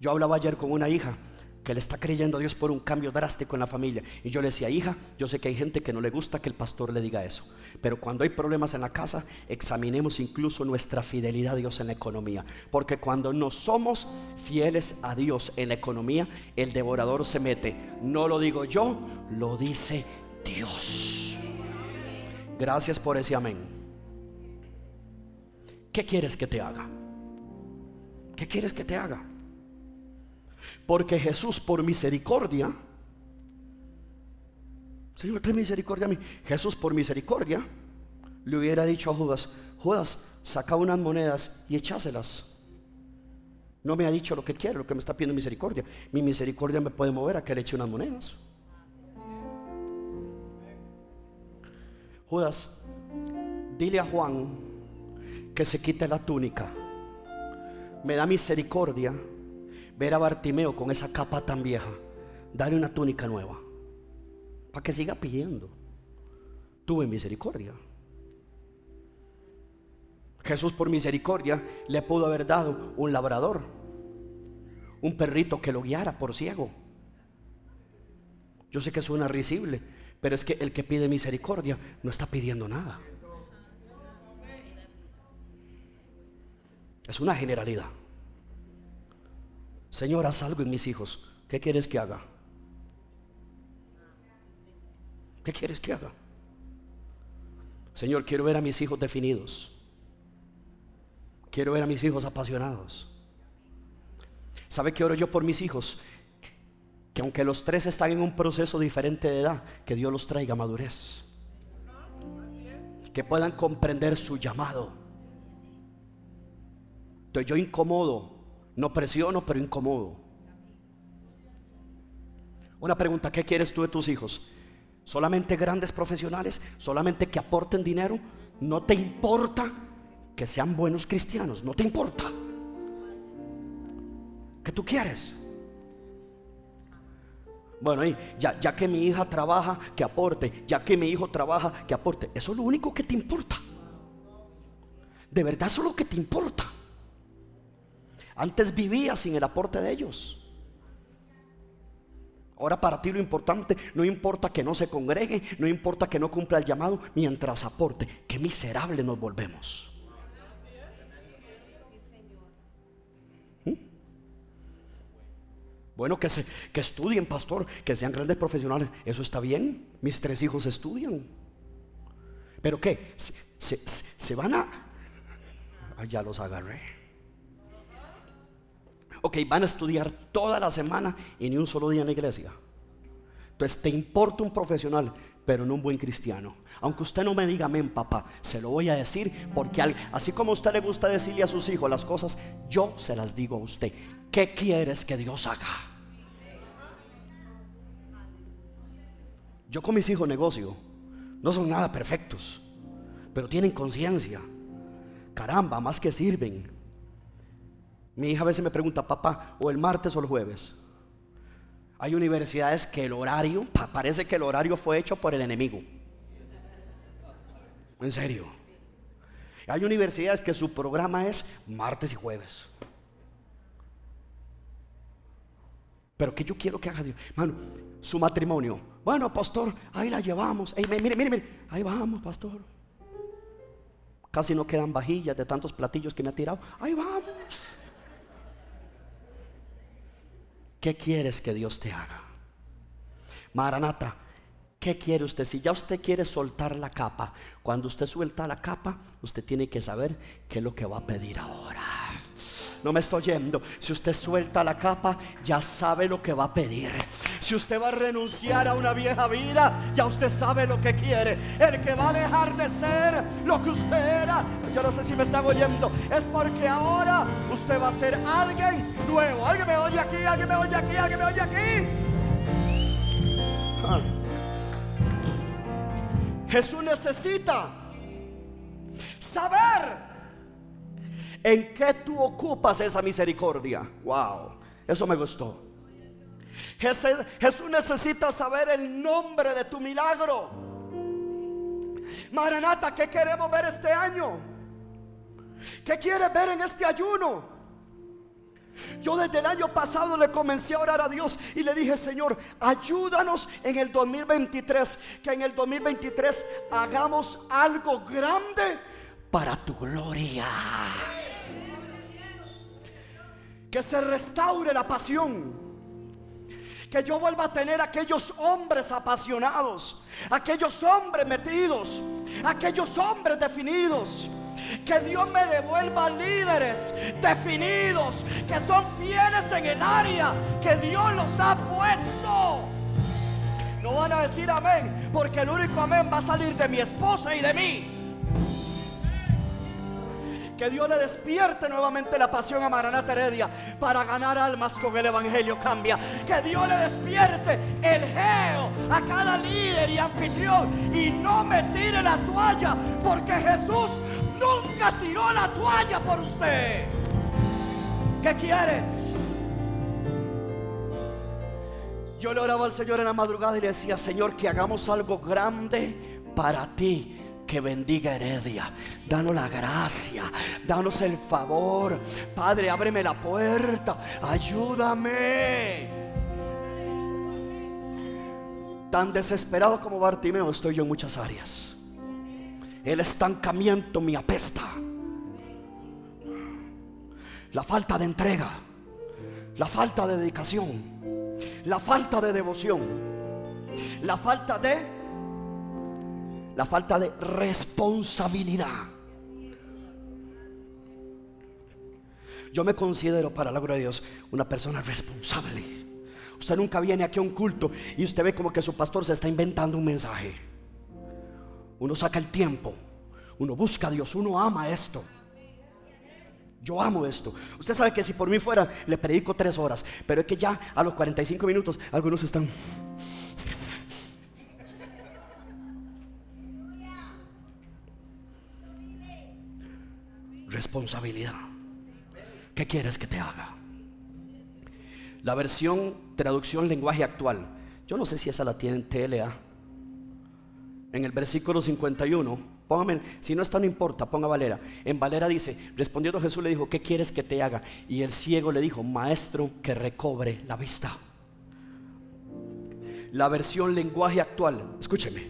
Yo hablaba ayer con una hija que le está creyendo a Dios por un cambio drástico en la familia. Y yo le decía, hija, yo sé que hay gente que no le gusta que el pastor le diga eso, pero cuando hay problemas en la casa, examinemos incluso nuestra fidelidad a Dios en la economía, porque cuando no somos fieles a Dios en la economía, el devorador se mete. No lo digo yo, lo dice Dios. Gracias por ese amén. ¿Qué quieres que te haga? ¿Qué quieres que te haga? Porque Jesús, por misericordia, Señor, ten misericordia a mí. Jesús, por misericordia, le hubiera dicho a Judas: Judas, saca unas monedas y échaselas. No me ha dicho lo que quiere, lo que me está pidiendo misericordia. Mi misericordia me puede mover a que le eche unas monedas. Judas, dile a Juan que se quite la túnica. Me da misericordia ver a Bartimeo con esa capa tan vieja. Dale una túnica nueva para que siga pidiendo. Tuve misericordia. Jesús, por misericordia, le pudo haber dado un labrador, un perrito que lo guiara por ciego. Yo sé que suena risible, pero es que el que pide misericordia no está pidiendo nada. Es una generalidad. Señor, haz algo en mis hijos. ¿Qué quieres que haga? ¿Qué quieres que haga? Señor, quiero ver a mis hijos definidos. Quiero ver a mis hijos apasionados. ¿Sabe qué oro yo por mis hijos? Que aunque los tres están en un proceso diferente de edad, que Dios los traiga madurez, que puedan comprender su llamado. Entonces yo incomodo, no presiono, pero incomodo. Una pregunta: ¿qué quieres tú de tus hijos? ¿Solamente grandes profesionales? ¿Solamente que aporten dinero? ¿No te importa que sean buenos cristianos? ¿No te importa? ¿Qué tú quieres? Bueno, y ya, ya que mi hija trabaja, que aporte. Ya que mi hijo trabaja, que aporte. Eso es lo único que te importa. De verdad, eso es lo que te importa. Antes vivías sin el aporte de ellos. Ahora para ti lo importante, no importa que no se congregue, no importa que no cumpla el llamado, mientras aporte. Qué miserable nos volvemos. ¿Mm? Bueno, que, se, que estudien, pastor, que sean grandes profesionales. Eso está bien, mis tres hijos estudian. ¿Pero qué? Se, se, se van a... Allá los agarré. Ok, van a estudiar toda la semana y ni un solo día en la iglesia. Entonces te importa un profesional, pero no un buen cristiano. Aunque usted no me diga amén, papá, se lo voy a decir, porque así como a usted le gusta decirle a sus hijos las cosas, yo se las digo a usted. ¿Qué quieres que Dios haga? Yo con mis hijos negocio. No son nada perfectos, pero tienen conciencia. Caramba, más que sirven. Mi hija a veces me pregunta: papá, o el martes o el jueves. Hay universidades que el horario, parece que el horario fue hecho por el enemigo. En serio. Hay universidades que su programa es martes y jueves. Pero que yo quiero que haga Dios. Mano, su matrimonio. Bueno, pastor, ahí la llevamos. Ey, mire, mire, mire. Ahí vamos, pastor. Casi no quedan vajillas de tantos platillos que me ha tirado. Ahí vamos. ¿Qué quieres que Dios te haga? Maranata, ¿qué quiere usted? Si ya usted quiere soltar la capa, cuando usted suelta la capa, usted tiene que saber qué es lo que va a pedir ahora. No me estoy yendo. Si usted suelta la capa, ya sabe lo que va a pedir. Si usted va a renunciar a una vieja vida, ya usted sabe lo que quiere. El que va a dejar de ser lo que usted era, yo no sé si me están oyendo, es porque ahora usted va a ser alguien nuevo. Alguien me oye aquí, alguien me oye aquí, alguien me oye aquí. Ah. Jesús necesita saber en qué tú ocupas esa misericordia. Wow, eso me gustó. Jesús necesita saber el nombre de tu milagro. Maranata, ¿qué queremos ver este año? ¿Qué quieres ver en este ayuno? Yo desde el año pasado le comencé a orar a Dios y le dije: Señor, ayúdanos en el dos mil veintitrés, que en el dos mil veintitrés hagamos algo grande para tu gloria, que se restaure la pasión, que yo vuelva a tener aquellos hombres apasionados, aquellos hombres metidos, aquellos hombres definidos. Que Dios me devuelva líderes definidos, que son fieles en el área que Dios los ha puesto. No van a decir amén, porque el único amén va a salir de mi esposa y de mí. Que Dios le despierte nuevamente la pasión a Maranata Heredia para ganar almas con el Evangelio Cambia. Que Dios le despierte el Geo a cada líder y anfitrión, y no me tire la toalla, porque Jesús nunca tiró la toalla por usted. ¿Qué quieres? Yo le oraba al Señor en la madrugada y le decía: Señor, que hagamos algo grande para ti, que bendiga Heredia. Danos la gracia, danos el favor. Padre, ábreme la puerta, ayúdame. Tan desesperado como Bartimeo estoy yo en muchas áreas. El estancamiento me apesta, la falta de entrega, la falta de dedicación, la falta de devoción, la falta de La falta de responsabilidad. Yo me considero, para la gloria de Dios, una persona responsable. Usted nunca viene aquí a un culto y usted ve como que su pastor se está inventando un mensaje. Uno saca el tiempo, uno busca a Dios, uno ama esto. Yo amo esto. Usted sabe que si por mí fuera, le predico tres horas, pero es que ya a los cuarenta y cinco minutos algunos están... Responsabilidad. ¿Qué quieres que te haga? La versión Traducción Lenguaje Actual, yo no sé si esa la tienen, T L A. En el versículo cincuenta y uno, póngame, si no está no importa, ponga Valera. En Valera dice: respondiendo Jesús le dijo: ¿qué quieres que te haga? Y el ciego le dijo: Maestro, que recobre la vista. La versión Lenguaje Actual, escúcheme,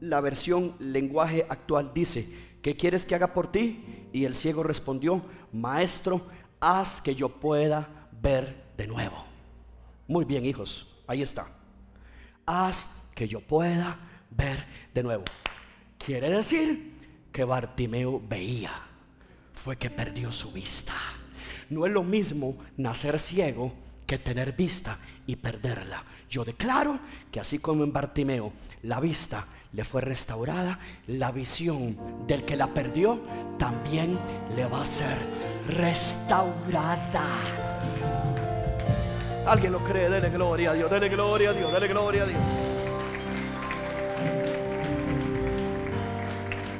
la versión Lenguaje Actual dice: ¿qué quieres que haga por ti? Y el ciego respondió: Maestro, haz que yo pueda ver de nuevo. Muy bien, hijos, ahí está. Haz que yo pueda ver de nuevo. Quiere decir que Bartimeo veía, fue que perdió su vista. No es lo mismo nacer ciego que tener vista y perderla. Yo declaro que así como en Bartimeo la vista le fue restaurada, la visión del que la perdió también le va a ser restaurada. ¿Alguien lo cree? Dele gloria a Dios, dele gloria a Dios, dele gloria a Dios.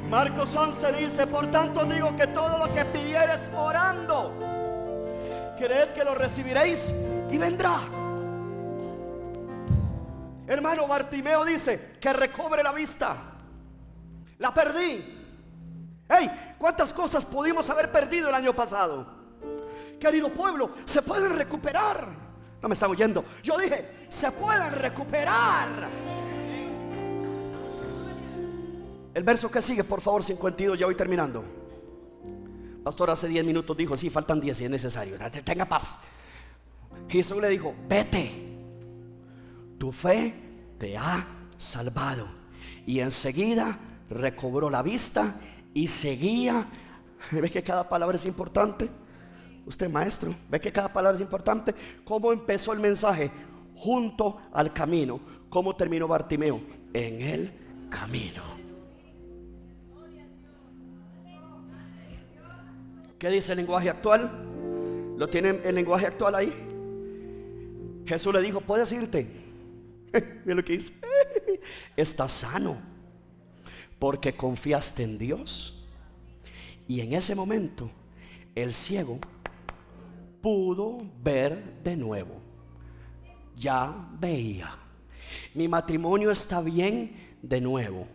Marcos once dice: por tanto digo que todo lo que pidieres orando, creed que lo recibiréis y vendrá. Hermano, Bartimeo dice que recobre la vista. La perdí. Hey, ¿cuántas cosas pudimos haber perdido el año pasado? Querido pueblo, se pueden recuperar. No me están oyendo. Yo dije: se pueden recuperar. El verso que sigue, por favor, cincuenta y dos, ya voy terminando. Pastor, hace diez minutos dijo: sí, faltan diez y es necesario. Tenga paz. Jesús le dijo: vete, tu fe te ha salvado. Y enseguida recobró la vista y seguía. ¿Ves que cada palabra es importante? Usted, maestro, ¿ves que cada palabra es importante? ¿Cómo empezó el mensaje? Junto al camino. ¿Cómo terminó Bartimeo? En el camino. ¿Qué dice el lenguaje actual? ¿Lo tienen el lenguaje actual ahí? Jesús le dijo: puedes irte. Mira lo que dice: estás sano, porque confiaste en Dios. Y en ese momento el ciego pudo ver de nuevo. Ya veía. Mi matrimonio está bien de nuevo.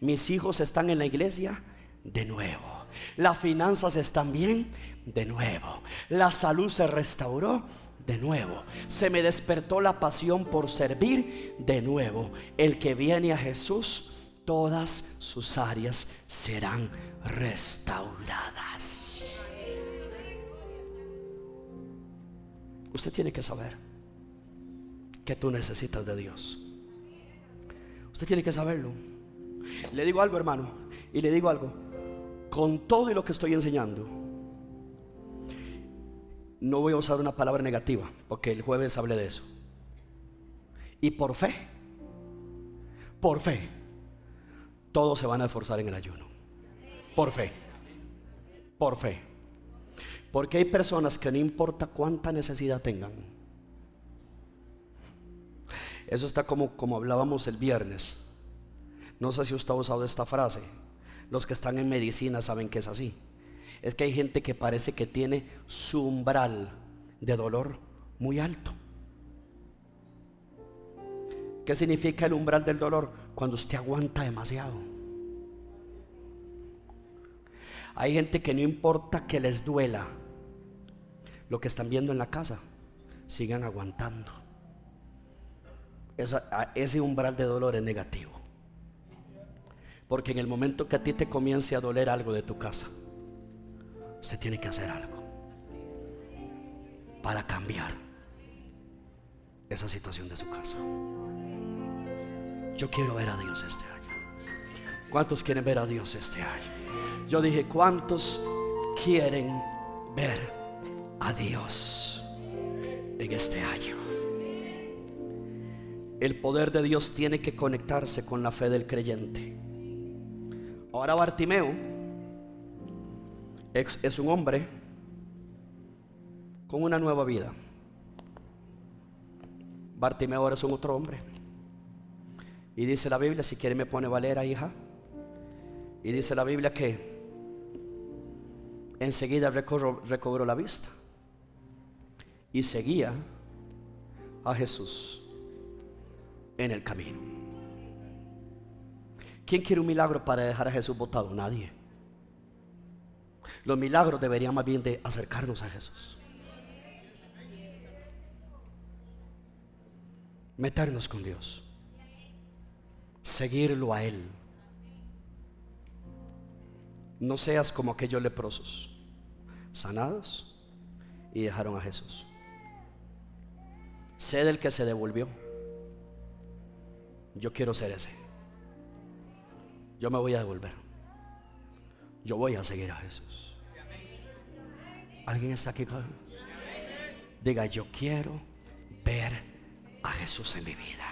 Mis hijos están en la iglesia de nuevo. Las finanzas están bien de nuevo. La salud se restauró de nuevo. Se me despertó la pasión por servir de nuevo. El que viene a Jesús, todas sus áreas serán restauradas. Usted tiene que saber que tú necesitas de Dios. Usted tiene que saberlo. Le digo algo, hermano, y le digo algo. Con todo y lo que estoy enseñando, no voy a usar una palabra negativa, porque el jueves hablé de eso. Y por fe, por fe, todos se van a esforzar en el ayuno. Por fe, por fe. Porque hay personas que no importa cuánta necesidad tengan. Eso está como, como hablábamos el viernes. No sé si usted ha usado esta frase. Los que están en medicina saben que es así. Es que hay gente que parece que tiene su umbral de dolor muy alto. ¿Qué significa el umbral del dolor? Cuando usted aguanta demasiado. Hay gente que no importa que les duela lo que están viendo en la casa, sigan aguantando. Esa, ese umbral de dolor es negativo. Porque en el momento que a ti te comience a doler algo de tu casa, usted tiene que hacer algo para cambiar esa situación de su casa. Yo quiero ver a Dios este año. ¿Cuántos quieren ver a Dios este año? Yo dije, ¿cuántos quieren ver a Dios en este año? El poder de Dios tiene que conectarse con la fe del creyente. Ahora Bartimeo es un hombre con una nueva vida. Bartimeo ahora es un otro hombre. Y dice la Biblia, si quiere me pone Valera, hija. Y dice la Biblia que enseguida recobró, recobró la vista y seguía a Jesús en el camino. ¿Quién quiere un milagro para dejar a Jesús botado? Nadie. Los milagros deberían más bien de acercarnos a Jesús, meternos con Dios, seguirlo a Él. No seas como aquellos leprosos sanados y dejaron a Jesús. Sé del que se devolvió. Yo quiero ser ese. Yo me voy a devolver. Yo voy a seguir a Jesús. ¿Alguien está aquí? Diga, yo quiero ver a Jesús en mi vida.